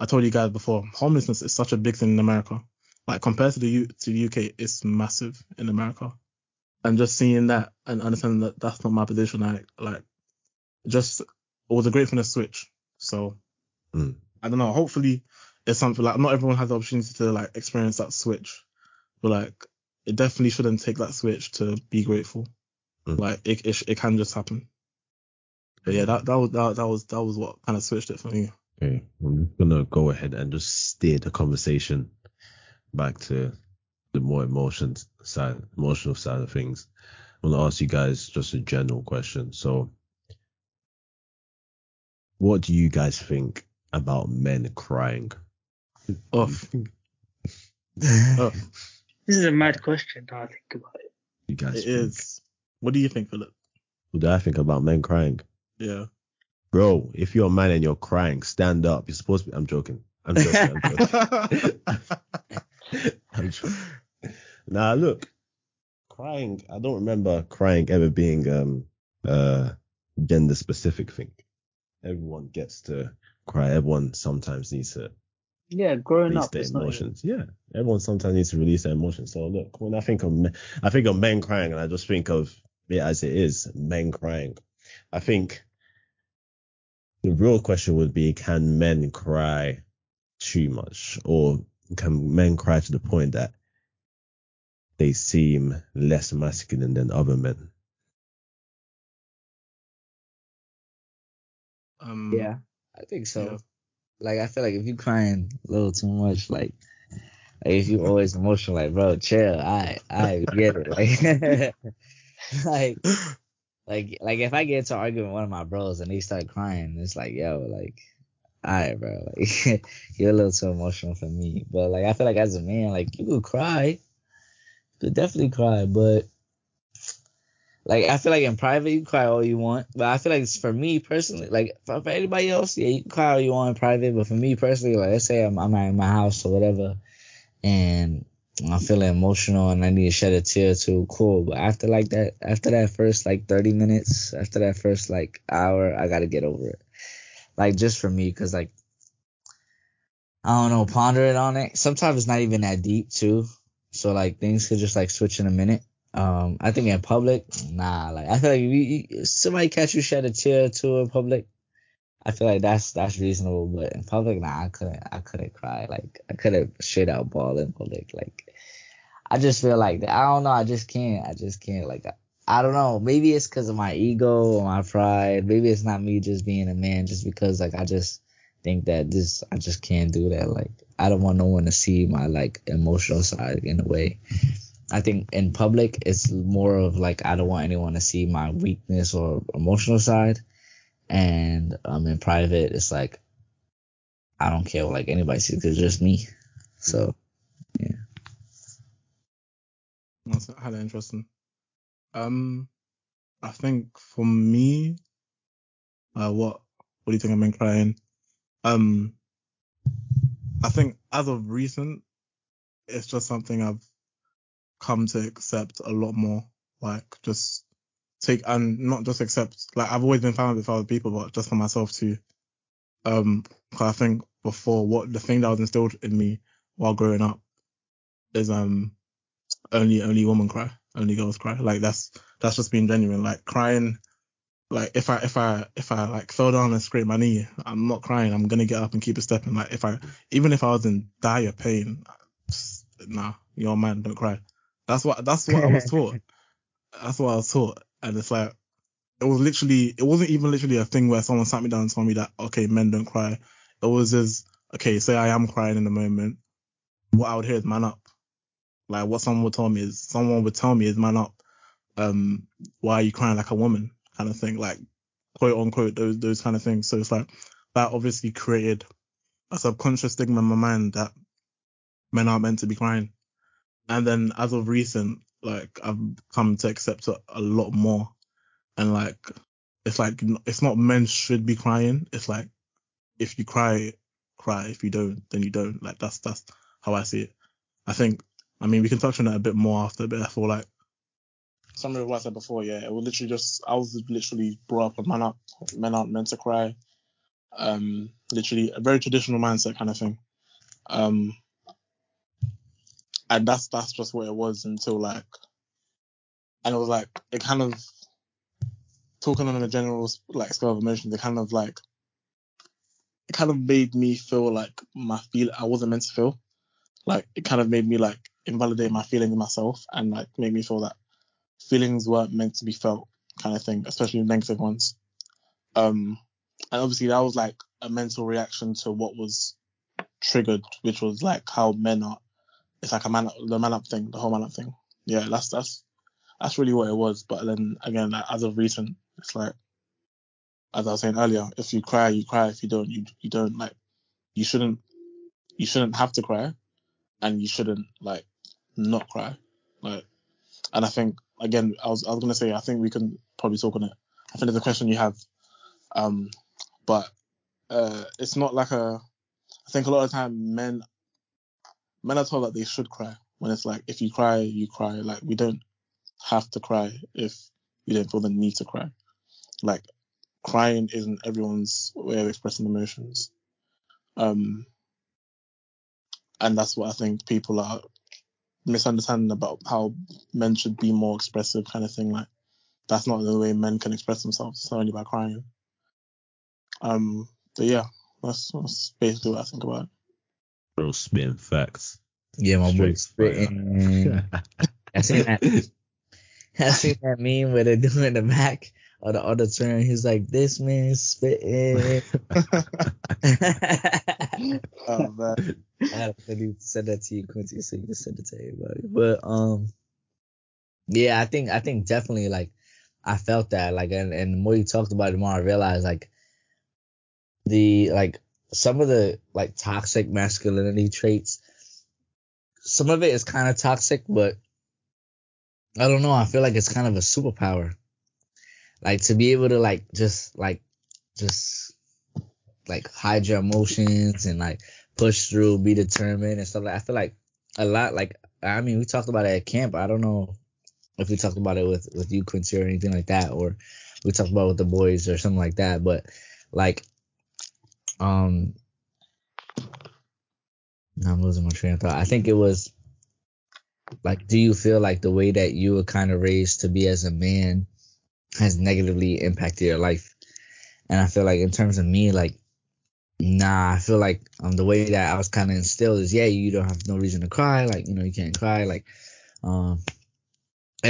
I told you guys before, homelessness is such a big thing in America. Like, compared to the UK, it's massive in America. And just seeing that and understanding that that's not my position, it was a gratefulness switch. So I don't know. Hopefully it's something like, not everyone has the opportunity to like experience that switch, but like it definitely shouldn't take that switch to be grateful. Like it can just happen. But yeah, that was what kind of switched it for me. Okay, I'm just gonna go ahead and just steer the conversation back to the more emotional side of things. I'm gonna ask you guys just a general question. So, what do you guys think about men crying? This is a mad question. Now I think about it. You guys, it is. What do you think, Philip? What do I think about men crying? Yeah. Bro, if you're a man and you're crying, stand up. You're supposed to be... I'm joking. I'm joking. Nah, look. Crying, I don't remember crying ever being gender specific thing. Everyone gets to cry. Everyone sometimes needs to release their emotions. Yeah, everyone sometimes needs to release their emotions. So look, when I think of men crying, and I just think of it as it is, men crying. I think the real question would be, can men cry too much, or can men cry to the point that they seem less masculine than other men? Yeah, I think so. Yeah. Like, I feel like if you crying a little too much, like if you always emotional, like, bro, chill. I get it. Like if I get into an argument with one of my bros and they start crying, it's like, yo, like, all right, bro, like, you're a little too emotional for me. But like, I feel like as a man, like, you could cry, you could definitely cry, but. Like, I feel like in private, you cry all you want. But I feel like it's for me personally. Like, for anybody else, yeah, you can cry all you want in private. But for me personally, like, let's say I'm at my house or whatever, and I'm feeling emotional and I need to shed a tear or two, cool. But after that first 30 minutes, after that first, hour, I got to get over it. Like, just for me, because, like, I don't know, ponder it on it. Sometimes it's not even that deep, too. So, like, things could just, like, switch in a minute. I think in public, I feel like if somebody catch you shed a tear or two in public, I feel like that's reasonable. But in public, I couldn't cry. Like, I couldn't straight out ball in public. Like, I just feel like, I don't know, I just can't. Like, I don't know. Maybe it's because of my ego or my pride. Maybe it's not me just being a man. Just because, like, I just think that I just can't do that. Like, I don't want no one to see my emotional side in a way. I think in public, it's more of like, I don't want anyone to see my weakness or emotional side. And in private, it's like, I don't care what anybody sees, because it's just me. So, yeah. That's highly interesting. I think for me, what do you think I've been crying? I think as of recent, it's just something I've come to accept a lot more, just take, and not just accept, I've always been fine with other people, but just for myself too. Cause I think before, the thing that was instilled in me while growing up is only women cry, only girls cry. Like, that's just being genuine. Like, crying, like if I fell down and scraped my knee, I'm not crying. I'm gonna get up and keep it stepping. Like, even if I was in dire pain, you're a man, don't cry. That's what I was taught. And it's like, it wasn't even literally a thing where someone sat me down and told me that, okay, men don't cry. It was just, okay, say I am crying in the moment, what I would hear is man up. Like, what someone would tell me is man up. Why are you crying like a woman? Kind of thing. Like, quote unquote, those kind of things. So it's like, that obviously created a subconscious stigma in my mind that men aren't meant to be crying. And then as of recent, I've come to accept it a lot more. And it's like, it's not men should be crying. It's like, if you cry, cry. If you don't, then you don't. Like, that's how I see it. I think, I mean, we can touch on that a bit more after, but I feel like some of what I said before, yeah, it was literally just, I was literally brought up with men aren't meant to cry. Literally a very traditional mindset kind of thing. And that's just what it was until like, and it was like, it kind of, talking on a general like scale of emotions, it kind of made me feel like I wasn't meant to feel. Like, it kind of made me like invalidate my feelings myself and like made me feel that feelings weren't meant to be felt kind of thing, especially negative ones. And obviously that was like a mental reaction to what was triggered, which was like how men are. It's like the man up thing, the whole man up thing. Yeah, that's really what it was. But then again, like, as of recent, it's like, as I was saying earlier, if you cry, you cry. If you don't, you don't. Like, you shouldn't have to cry, and you shouldn't like not cry. Like, and I think again, I was gonna say, I think we can probably talk on it. I think there's a question you have, but it's not like a. I think a lot of the time men are told that they should cry, when it's like, if you cry, you cry. Like, we don't have to cry if we don't feel the need to cry. Like, crying isn't everyone's way of expressing emotions. And that's what I think people are misunderstanding about how men should be more expressive kind of thing. Like, that's not the way men can express themselves. It's not only by crying. But yeah, that's basically what I think about it. Real spitting facts. Yeah, my boy spitting. I seen that meme where they're doing the back or the other turn. He's like, this man spitting. Oh man, I really said that to you, Quincy, so you can send it to everybody. But yeah, I think definitely like I felt that like, and the more you talked about it, the more I realized like the like. Some of the like toxic masculinity traits, some of it is kind of toxic, but I don't know. I feel like it's kind of a superpower, like to be able to like hide your emotions and like push through, be determined and stuff like that. I feel like a lot, like, I mean, we talked about it at camp. I don't know if we talked about it with you, Quincy, or anything like that, or we talked about it with the boys or something like that. But like, I'm losing my train of thought. I think it was like, do you feel like the way that you were kind of raised to be as a man has negatively impacted your life? And I feel like in terms of me, like, nah, I feel like the way that I was kind of instilled is, yeah, you don't have no reason to cry. Like, you know, you can't cry. Like, and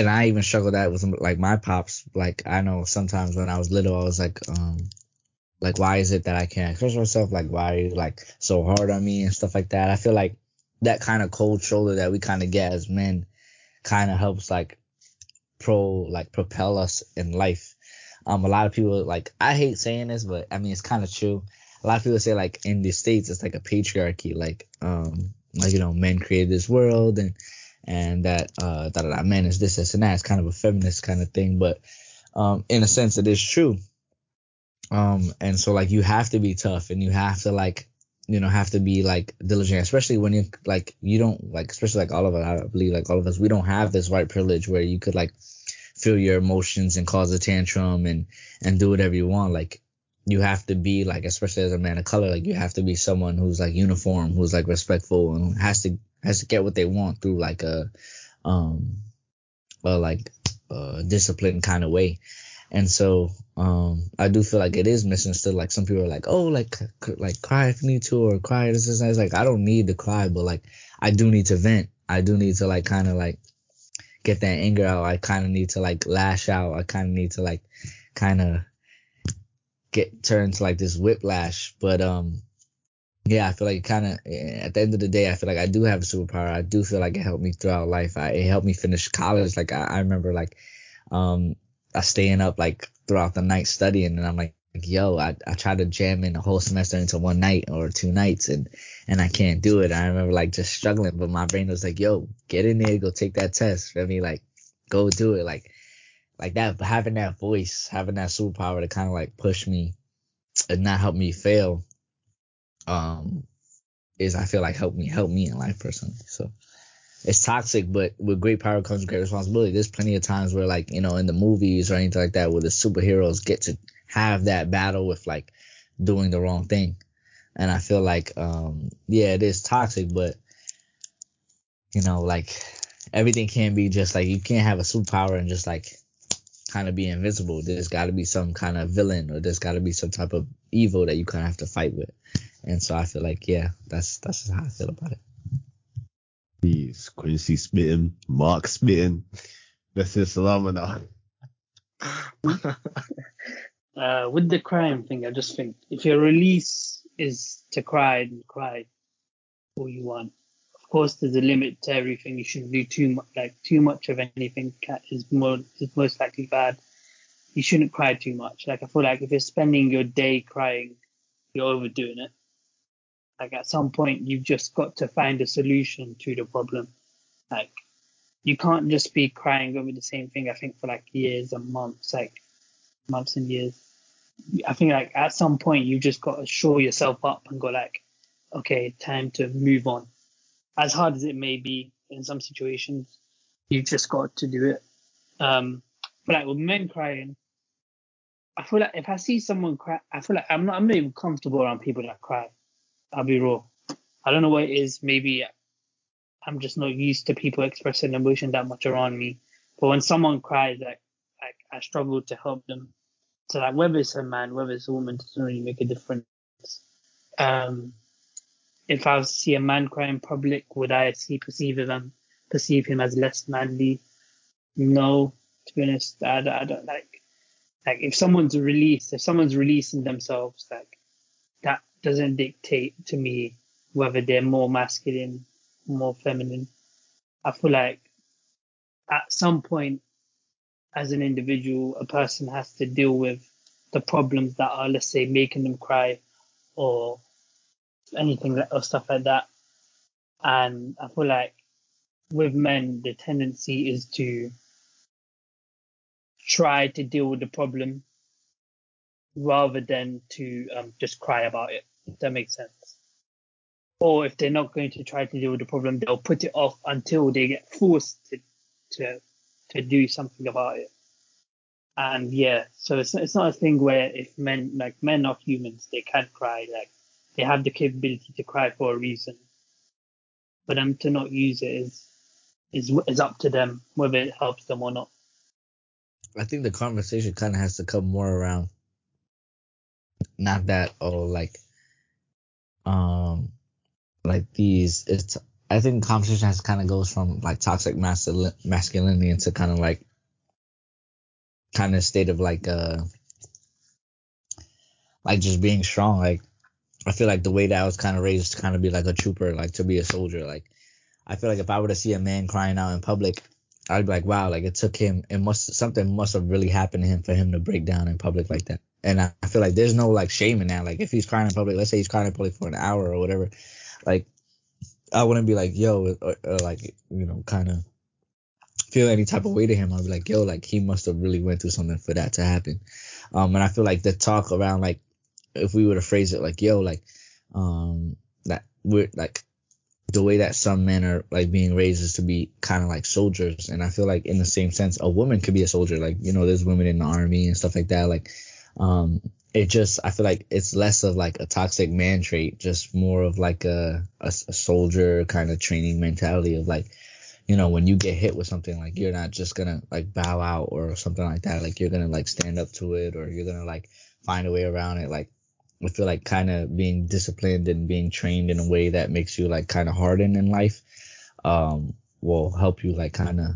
I even struggled that with like my pops. Like, I know sometimes when I was little, I was like, why is it that I can't express myself? Like, why are you like so hard on me and stuff like that? I feel like that kind of cold shoulder that we kind of get as men kind of helps like propel us in life. A lot of people like, I hate saying this, but I mean, it's kind of true. A lot of people say like in the States, it's like a patriarchy, like, you know, men created this world and that, men is this and that. It's kind of a feminist kind of thing, but, in a sense it is true. And so like you have to be tough and you have to like, you know, have to be like diligent, especially when you like, you don't like, especially like all of us, I believe like all of us, we don't have this white privilege where you could like feel your emotions and cause a tantrum and do whatever you want. Like you have to be like, especially as a man of color, like you have to be someone who's like uniform, who's like respectful and has to get what they want through like a disciplined kind of way. And so, I do feel like it is misunderstood. Like some people are like, oh, like cry if you need to, or cry this and that. It's like, I don't need to cry, but like, I do need to vent. I do need to like, kind of like get that anger out. I kind of need to like lash out. I kind of need to like, kind of get turned to like this whiplash. But, yeah, I feel like kind of at the end of the day, I feel like I do have a superpower. I do feel like it helped me throughout life. It helped me finish college. Like I remember like, I staying up like throughout the night studying and I'm like, yo, I try to jam in the whole semester into one night or two nights and I can't do it. I remember like just struggling, but my brain was like, yo, get in there, go take that test. I mean, like, go do it. Like, like that, having that voice, having that superpower to kind of like push me and not help me fail, is I feel like help me in life personally. So it's toxic, but with great power comes great responsibility. There's plenty of times where, like, you know, in the movies or anything like that, where the superheroes get to have that battle with like doing the wrong thing. And I feel like, yeah, it is toxic, but you know, like everything can't be just like, you can't have a superpower and just like kind of be invincible. There's got to be some kind of villain, or there's got to be some type of evil that you kind of have to fight with. And so I feel like, yeah, that's just how I feel about it. Jeez, Quincy spitting, Mark spitting. This is Salamana. With the crime thing, I just think if your release is to cry all you want. Of course, there's a limit to everything. You shouldn't do too much. Like too much of anything is most likely bad. You shouldn't cry too much. Like I feel like if you're spending your day crying, you're overdoing it. Like at some point, you've just got to find a solution to the problem. Like you can't just be crying over the same thing, I think, for like years and months, like months and years. I think like at some point, you've just got to shore yourself up and go like, okay, time to move on. As hard as it may be in some situations, you've just got to do it. But like with men crying, I feel like if I see someone cry, I feel like I'm not even comfortable around people that cry. I'll be raw. I don't know what it is. Maybe I'm just not used to people expressing emotion that much around me. But when someone cries, like I struggle to help them. So like whether it's a man, whether it's a woman, doesn't really make a difference. If I see a man cry in public, would I perceive him as less manly? No, to be honest, I don't like if someone's releasing themselves, like that doesn't dictate to me whether they're more masculine, more feminine. I feel like at some point as an individual, a person has to deal with the problems that are, let's say, making them cry or anything or stuff like that. And I feel like with men, the tendency is to try to deal with the problem rather than to just cry about it, if that makes sense. Or if they're not going to try to deal with the problem, they'll put it off until they get forced to do something about it. And yeah, so it's not a thing where if men are humans, they can cry, like they have the capability to cry for a reason. For them to not use it is up to them, whether it helps them or not. I think the conversation kind of has to come more around not that, or like these. It's, I think the conversation has kind of goes from like toxic masculinity into kind of like kind of state of like just being strong. Like I feel like the way that I was kind of raised to kind of be like a trooper, like to be a soldier. Like I feel like if I were to see a man crying out in public, I'd be like, wow, like it took him. Something must have really happened to him for him to break down in public like that. And I feel like there's no like shame in that. Like if he's crying in public, let's say he's crying in public for an hour or whatever, like I wouldn't be like, yo, or like, you know, kind of feel any type of way to him. I'd be like, yo, like he must have really went through something for that to happen. And I feel like the talk around, like if we were to phrase it like, yo, like that we're like the way that some men are like being raised is to be kind of like soldiers. And I feel like in the same sense, a woman could be a soldier. Like, you know, there's women in the army and stuff like that. Like, it just, I feel like it's less of like a toxic man trait, just more of like a soldier kind of training mentality of like, you know, when you get hit with something, like you're not just gonna like bow out or something like that. Like you're gonna like stand up to it, or you're gonna like find a way around it. Like I feel like kind of being disciplined and being trained in a way that makes you like kind of hardened in life, will help you like kind of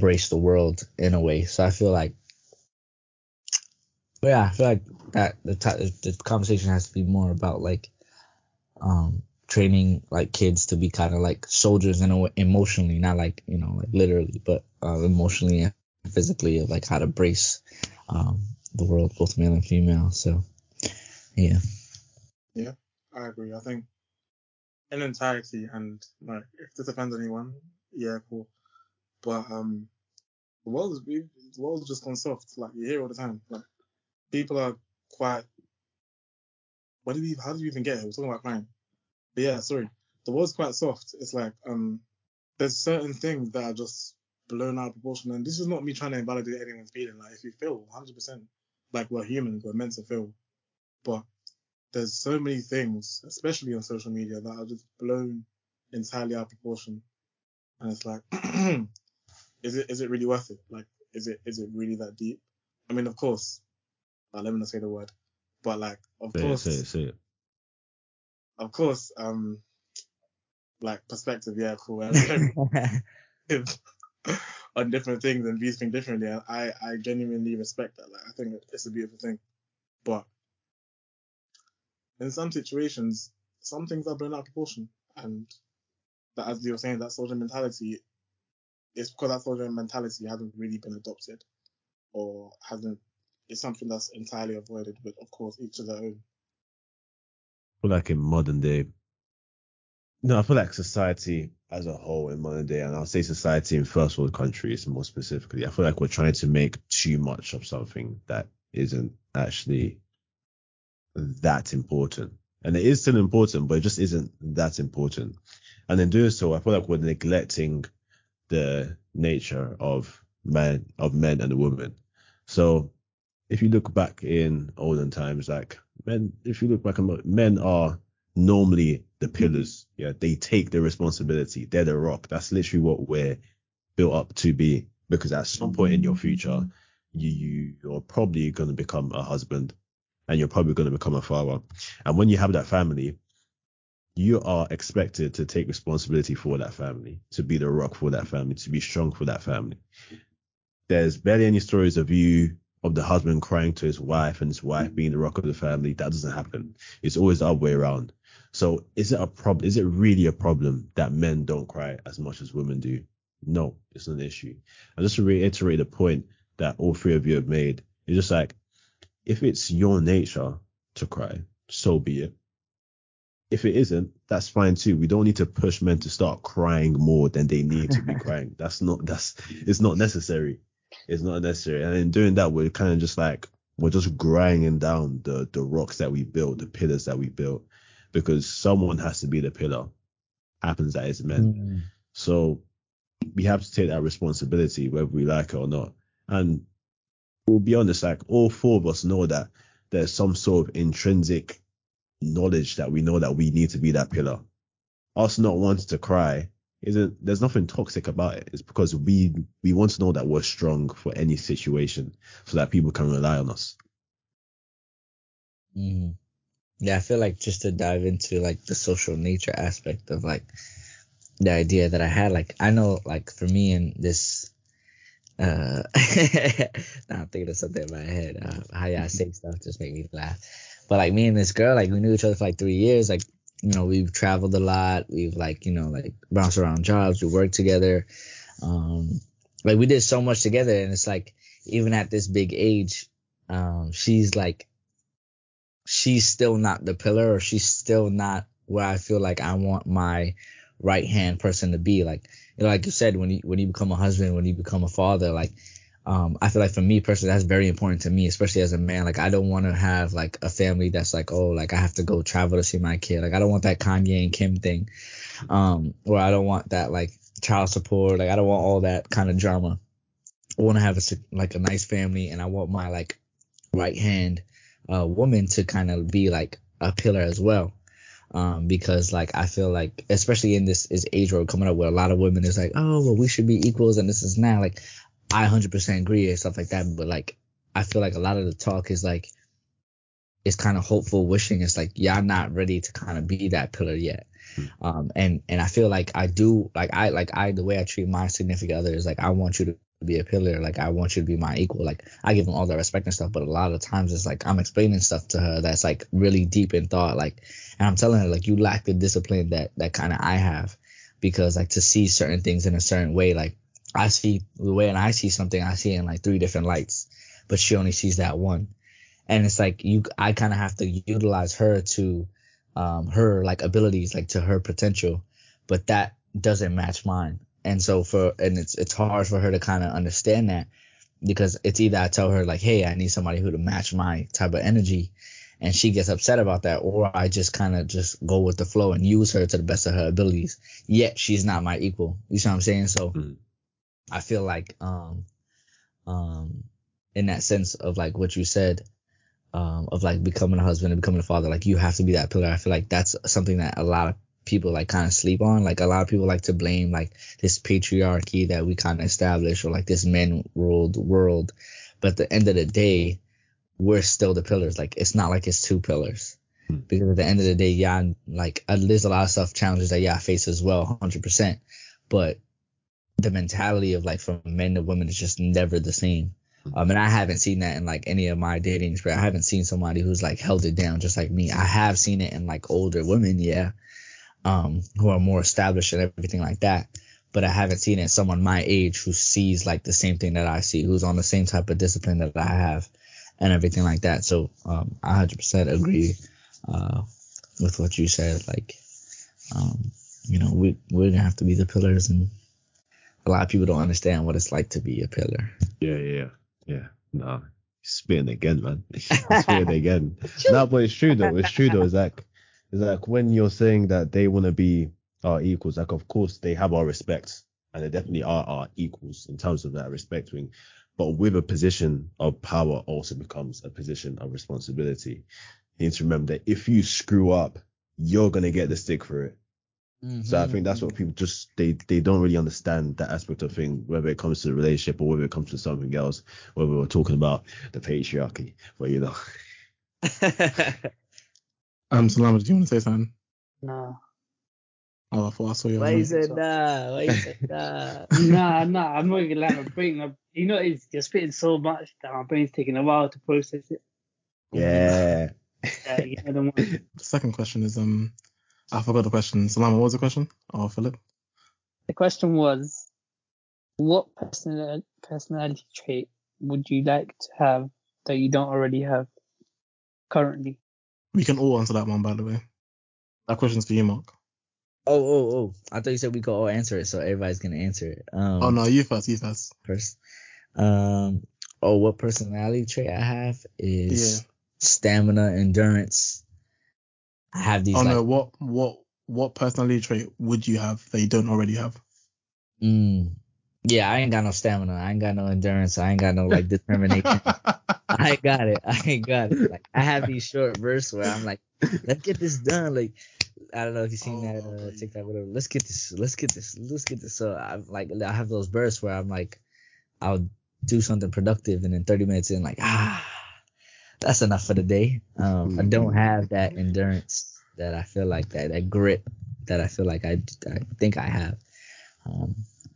brace the world in a way. So I feel like, but yeah, I feel like that the conversation has to be more about like training like kids to be kind of like soldiers in a way, emotionally, not like, you know, like literally, but emotionally and physically, of like how to brace the world, both male and female. So yeah, I agree. I think in entirety, and like if this offends anyone, yeah, cool. But The world's just gone soft. Like, you hear all the time. Like, people are quite. How did we even get here? We're talking about crime. But yeah, sorry. The world's quite soft. It's like, there's certain things that are just blown out of proportion. And this is not me trying to invalidate anyone's feeling. Like, if you feel 100%, like, we're human, we're meant to feel. But there's so many things, especially on social media, that are just blown entirely out of proportion. And it's like, is it really worth it? Like, is it really that deep? I mean, of course, let me not say the word, but like, of course, like, perspective, yeah, cool. On different things and views things differently. And I genuinely respect that. Like, I think it's a beautiful thing. But in some situations, some things are blown out of proportion. And that, as you were saying, that soldier mentality, it's because that soldier mentality hasn't really been adopted, or it's something that's entirely avoided, but of course, each of their own. I feel like in modern day, I feel like society as a whole in modern day, and I'll say society in first world countries more specifically, I feel like we're trying to make too much of something that isn't actually that important. And it is still important, but it just isn't that important. And in doing so, I feel like we're neglecting the nature of men and women. So if you look back in olden times, like men are normally the pillars. Yeah, they take the responsibility. They're the rock. That's literally what we're built up to be. Because at some point in your future, you're probably going to become a husband. And you're probably going to become a father. And when you have that family, you are expected to take responsibility for that family, to be the rock for that family, to be strong for that family. There's barely any stories of the husband crying to his wife and his wife being the rock of the family. That doesn't happen. It's always the other way around. So is it a problem? Is it really a problem that men don't cry as much as women do? No, it's not an issue. And just to reiterate the point that all three of you have made, it's just like, if it's your nature to cry, so be it. If it isn't, that's fine too. We don't need to push men to start crying more than they need to be crying. It's not necessary. It's not necessary. And in doing that, we're kind of just like, we're just grinding down the rocks that we built, the pillars that we built, because someone has to be the pillar. Happens that it's men. Mm-hmm. So we have to take that responsibility, whether we like it or not. And we'll be honest, like, all four of us know that there's some sort of intrinsic knowledge that we know that we need to be that pillar. Us not wanting to cry there's nothing toxic about it. It's because we want to know that we're strong for any situation, so that people can rely on us. Mm. Yeah, I feel like, just to dive into like the social nature aspect of like the idea that I had, like, I know, like, for me in this. Now I'm thinking of something in my head. How y'all say stuff just make me laugh. But like, me and this girl, like, we knew each other for like 3 years. Like, you know, we've traveled a lot. We've like, you know, like, bounced around jobs. We worked together. Like, we did so much together. And it's like, even at this big age, she's like, she's still not the pillar, or she's still not where I feel like I want my right hand person to be. Like, you know, like you said, when you become a husband, when you become a father, like, I feel like for me personally, that's very important to me, especially as a man. Like, I don't want to have like a family that's like, oh, like, I have to go travel to see my kid. Like, I don't want that Kanye and Kim thing, or I don't want that like child support. Like, I don't want all that kind of drama. I want to have a nice family, and I want my like right hand woman to kind of be like a pillar as well. Because like, I feel like, especially in this age where we're coming up, where a lot of women is like, oh, well, we should be equals, and this is now, like, I 100% agree and stuff like that. But like, I feel like a lot of the talk is like, it's kind of hopeful wishing. It's like, y'all not ready to kind of be that pillar yet. And I feel like I do, like I the way I treat my significant other is like, I want you to be a pillar. Like, I want you to be my equal. Like, I give them all that respect and stuff, but a lot of times it's like, I'm explaining stuff to her that's like really deep in thought, like, and I'm telling her like, you lack the discipline that kind of I have, because like, to see certain things in a certain way, like, I see the way, and I see something, I see it in like three different lights, but she only sees that one. And it's like, I kind of have to utilize her to her like abilities, like, to her potential, but that doesn't match mine. And so it's hard for her to kind of understand that, because it's either I tell her like, hey, I need somebody who to match my type of energy, and she gets upset about that, or I just kind of just go with the flow and use her to the best of her abilities. Yet she's not my equal. You see what I'm saying? So I feel like in that sense of like what you said, of like becoming a husband and becoming a father, like you have to be that pillar. I feel like that's something that a lot of people like kind of sleep on. Like a lot of people like to blame like this patriarchy that we kind of established, or like this men ruled world. But at the end of the day, we're still the pillars. Like it's not like it's two pillars, because at the end of the day, y'all like there's a lot of stuff, challenges that y'all face as well, 100%. But the mentality of like from men to women is just never the same. And I haven't seen that in like any of my dating experience. I haven't seen somebody who's like held it down just like me. I have seen it in like older women, who are more established and everything like that. But I haven't seen it in someone my age who sees like the same thing that I see, who's on the same type of discipline that I have and everything like that. So I 100% agree with what you said. Like, we're going to have to be the pillars, and a lot of people don't understand what it's like to be a pillar. Yeah. No, spitting again, man. No, but it's true though. It's like when you're saying that they want to be our equals, like of course they have our respect, and they definitely are our equals in terms of that respect wing. But with a position of power also becomes a position of responsibility. You need to remember that if you screw up, you're gonna get the stick for it. Mm-hmm. So I think that's what people just they don't really understand that aspect of thing, whether it comes to the relationship or whether it comes to something else, whether we're talking about the patriarchy, well, you know. Salama, did you want to say something? No. Oh, I thought I saw you. Why you said that? Nah, I'm not gonna lie, my brain, you're spitting so much that my brain's taking a while to process it. Yeah. The second question is I forgot the question. Salama, what was the question? Oh, Philip. The question was, what personality trait would you like to have that you don't already have currently? We can all answer that one, by the way. That question's for you, Mark. Oh. I thought you said we could all answer it, so everybody's going to answer it. Oh, no, you first. What personality trait I have is stamina, endurance. I have these. What personality trait would you have that you don't already have? Yeah, I ain't got no stamina. I ain't got no endurance. I ain't got no like determination. I ain't got it. Like, I have these short bursts where I'm like, let's get this done. Like, I don't know if you've seen that TikTok, whatever. Let's get this. So I have those bursts where I'm like, I'll do something productive, and then 30 minutes in, like, that's enough for the day. I don't have that endurance that I feel like that grit that I feel like I think I have.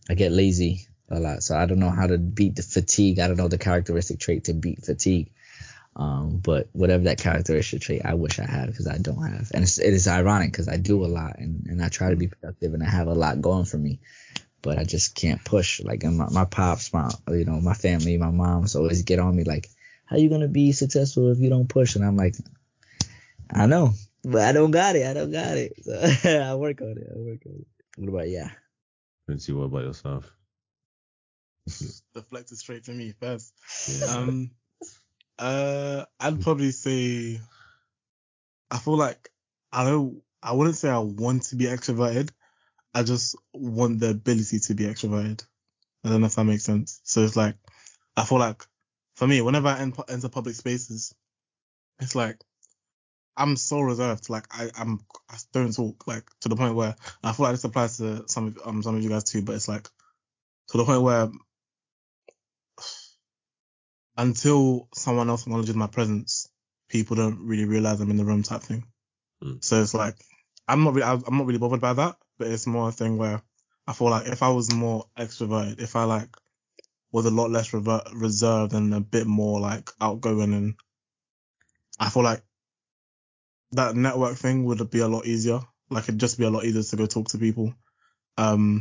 I get lazy a lot, so I don't know how to beat the fatigue. I don't know the characteristic trait to beat fatigue. But whatever that characteristic trait, I wish I had, because I don't have. And it is ironic because I do a lot, and I try to be productive, and I have a lot going for me, but I just can't push. Like my pops, my family, my mom's always get on me like, how you gonna be successful if you don't push? And I'm like, I know, but I don't got it. So I work on it. What about Quincy, what about yourself? The flex is straight to me first. Yeah. I'd probably say I feel like I wouldn't say I want to be extroverted. I just want the ability to be extroverted. I don't know if that makes sense. So it's like I feel like, for me, whenever I enter public spaces, it's like I'm so reserved. Like I don't talk, like, to the point where I feel like this applies to some of you guys too. But it's like to the point where until someone else acknowledges my presence, people don't really realize I'm in the room, type thing. So it's like I'm not really bothered by that. But it's more a thing where I feel like if I was more extroverted, if I like was a lot less reserved and a bit more like outgoing, and I feel like that network thing would be a lot easier. Like it'd just be a lot easier to go talk to people. And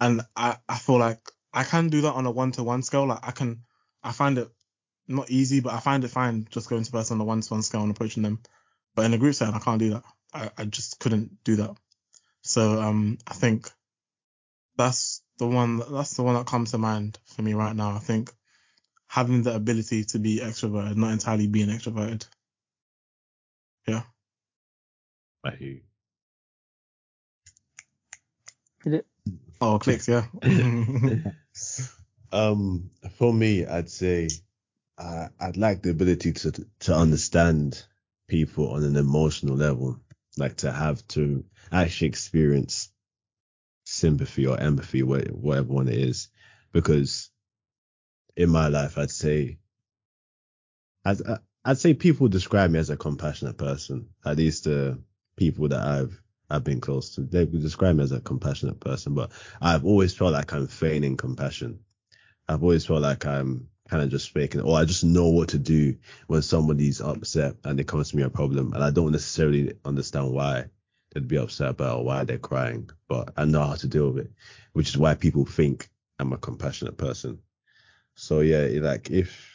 I feel like I can do that on a 1-to-1 scale. Like I find it not easy, but I find it fine just going to person on a 1-to-1 scale and approaching them. But in a group setting, I can't do that. I just couldn't do that. So I think That's the one that comes to mind for me right now. I think having the ability to be extroverted, not entirely being extroverted. Yeah. I hear you. Did it? Oh, clicks, yeah. For me, I'd say I'd like the ability to understand people on an emotional level, like to have to actually experience sympathy or empathy, whatever one it is, because in my life, I'd say people describe me as a compassionate person. At least the people that I've been close to, they describe me as a compassionate person, but I've always felt like I'm feigning compassion. I've always felt like I'm kind of just faking, or I just know what to do when somebody's upset and it comes to me a problem, and I don't necessarily understand why they'd be upset about or why they're crying, but I know how to deal with it, which is why people think I'm a compassionate person. So yeah, like if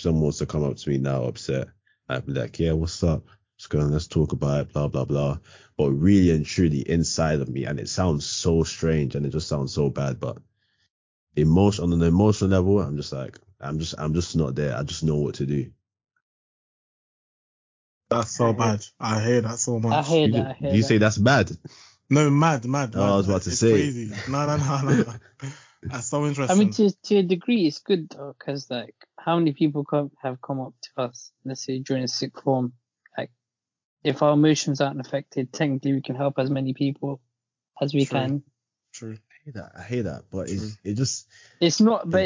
someone wants to come up to me now upset, I'd be like, yeah, what's up? Let's talk about it, blah, blah, blah. But really and truly inside of me, and it sounds so strange and it just sounds so bad, but on an emotional level, I'm just like, I'm just not there. I just know what to do. That's so bad. I hear that so much. Do you say that's bad? No, mad. Oh, I was about to say. Crazy. No. That's so interesting. I mean, to a degree, it's good though, because like, how many people have come up to us, let's say during sixth form, if our emotions aren't affected, technically we can help as many people as we can. True. I hear that, but it's not healthy.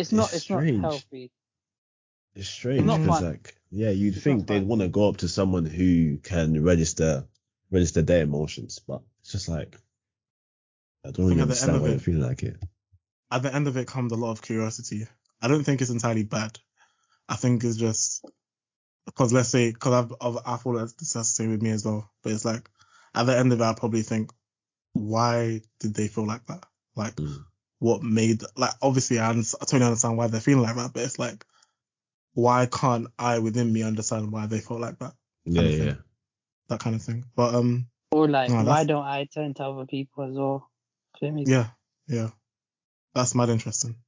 It's strange because you'd think they'd want to go up to someone who can register their emotions, but it's just like I don't really understand why you're feeling like it. At the end of it comes a lot of curiosity. I don't think it's entirely bad. I think it's just. Because let's say, I thought that's the same with me as well. But it's like, at the end of it, I probably think, why did they feel like that? Like, what made, like, obviously, I totally understand why they're feeling like that. But it's like, why can't I within me understand why they felt like that? Yeah. That kind of thing. But, or like, why don't I turn to other people as well? Yeah. That's mad interesting.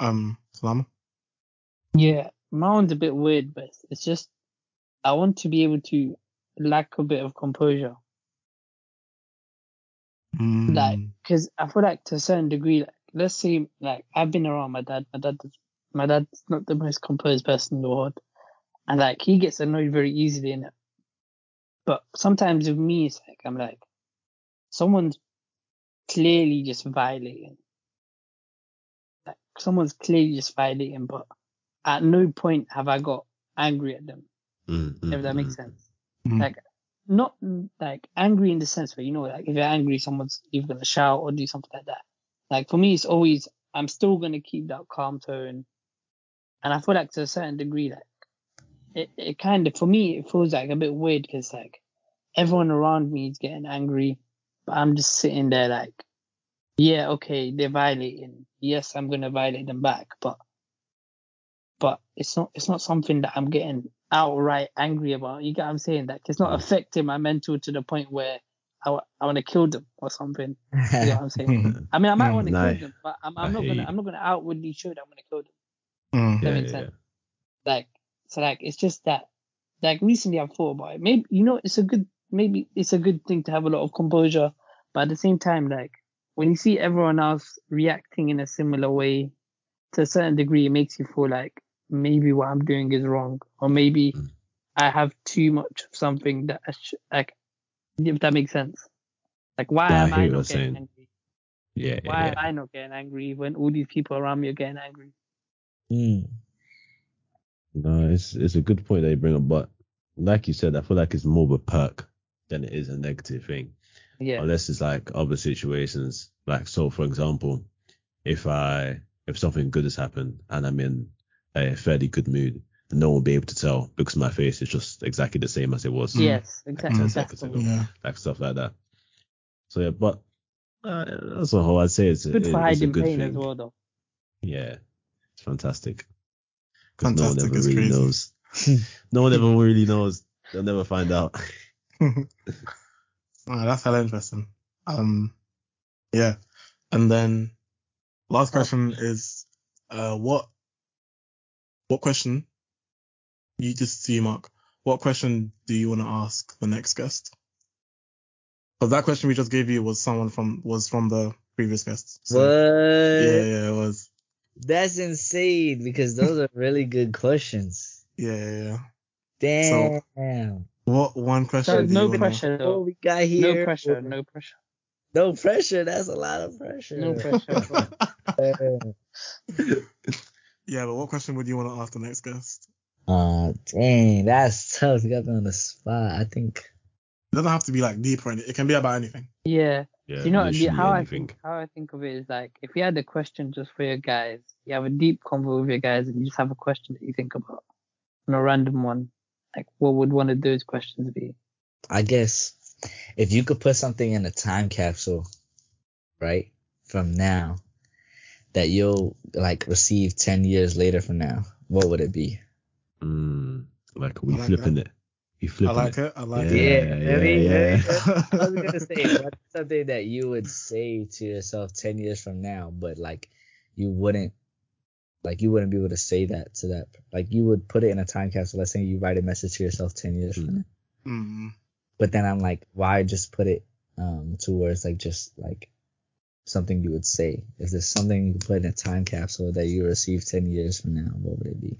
Salama? Yeah. My one's a bit weird, but it's just I want to be able to lack a bit of composure. Like, because I feel like to a certain degree, like, let's say, like, I've been around my dad. My dad's not the most composed person in the world. And, like, he gets annoyed very easily in it. But sometimes with me, it's like, I'm like, someone's clearly just violating. But at no point have I got angry at them, if that makes sense. Like, not like angry in the sense where, you know, like if you're angry, someone's either going to shout or do something like that. Like, for me, it's always, I'm still going to keep that calm tone. And I feel like to a certain degree, like, it kind of, for me, it feels like a bit weird because, like, everyone around me is getting angry, but I'm just sitting there like, yeah, okay, they're violating. Yes, I'm going to violate them back, but it's not something that I'm getting outright angry about. You get what I'm saying? Like, it's not affecting my mental to the point where I want to kill them or something. You get what I'm saying? I mean, I might want to kill them, but I'm not gonna outwardly show that I'm gonna kill them. That makes sense. Like it's just that. Like, recently I've thought about it. Maybe, you know, it's a good thing to have a lot of composure, but at the same time, like, when you see everyone else reacting in a similar way, to a certain degree, it makes you feel like maybe what I'm doing is wrong, or maybe I have too much of something that I should, like, if that makes sense. Like, why am I not getting angry? Yeah. Why am I not getting angry when all these people around me are getting angry? No, it's a good point that you bring up, but like you said, I feel like it's more of a perk than it is a negative thing. Yeah. Unless it's like other situations, like, so for example, if something good has happened and I'm in a fairly good mood, no one will be able to tell because my face is just exactly the same as it was. Yes, exactly. Like 10 seconds ago, like stuff like that. So yeah, but that's a whole. I'd say it's for hiding pain as well, though. Yeah, it's fantastic. Because no one ever really knows. No one ever really knows. They'll never find out. That's hella interesting. Yeah. And then last question is, what question? You just see, Mark. What question do you want to ask the next guest? Because that question we just gave you was from the previous guest. So, what? Yeah, it was. That's insane, because those are really good questions. Yeah. Damn. So, what one question? So, no pressure. That's a lot of pressure. No pressure. Yeah, but what question would you want to ask the next guest? Dang, that's tough. You got me on the spot. I think it doesn't have to be like deep or anything. It can be about anything. Yeah. Do you know how I think of it is like, if you had a question just for your guys, you have a deep convo with your guys, and you just have a question that you think about, and a random one. Like, what would one of those questions be? I guess if you could put something in a time capsule, right, from now, that you'll like receive 10 years later from now, what would it be? I like it. I was gonna say, what's something that you would say to yourself 10 years from now, but like you wouldn't be able to say that to that. Like, you would put it in a time capsule. Let's say you write a message to yourself 10 years from now. Mm-hmm. But then I'm like, why just put it towards like just like something you would say? If there's something you put in a time capsule that you receive 10 years from now, what would it be?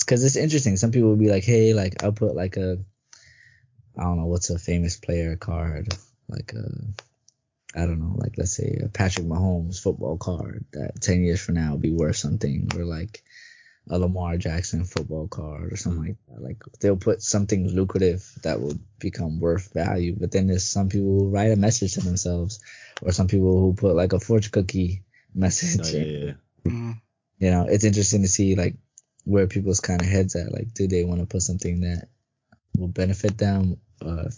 Because it's interesting. Some people will be like, hey, like, I'll put like a, I don't know, what's a famous player card? Like a, I don't know, like let's say a Patrick Mahomes football card that 10 years from now will be worth something, or like a Lamar Jackson football card or something like that. Like, they'll put something lucrative that will become worth value. But then there's some people who write a message to themselves, or some people who put like a fortune cookie message. Oh, yeah. You know, it's interesting to see like where people's kind of heads at. Like, do they want to put something that will benefit them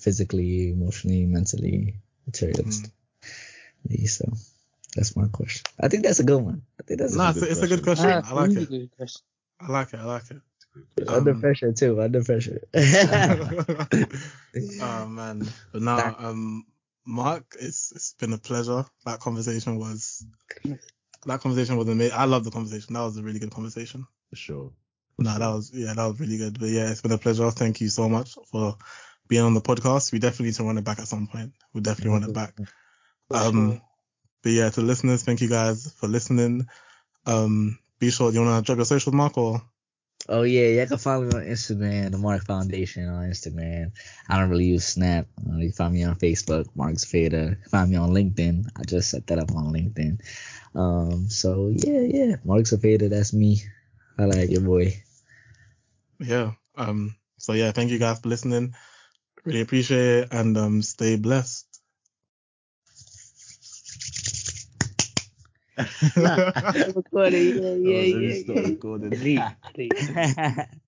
physically, emotionally, mentally, materialistically? So that's my question. I think that's a good one. It's a good question. I like it. Under pressure too. Oh man. But now, Mark, it's been a pleasure. That conversation was amazing. I love the conversation. That was a really good conversation. For sure. That was really good. But yeah, it's been a pleasure. Thank you so much for being on the podcast. We definitely need to run it back at some point. We'll definitely run it back. But yeah, to listeners, thank you guys for listening. Be sure, you wanna drop your socials, Mark, or? Oh yeah, you can follow me on Instagram, the Mark Foundation on Instagram. I don't really use Snap. You find me on Facebook, Mark Zepeda. Find me on LinkedIn. I just set that up on LinkedIn. So yeah, Mark Zepeda, that's me. I like your boy. Yeah. So yeah, thank you guys for listening. Really appreciate it, and stay blessed. Recording. Yeah.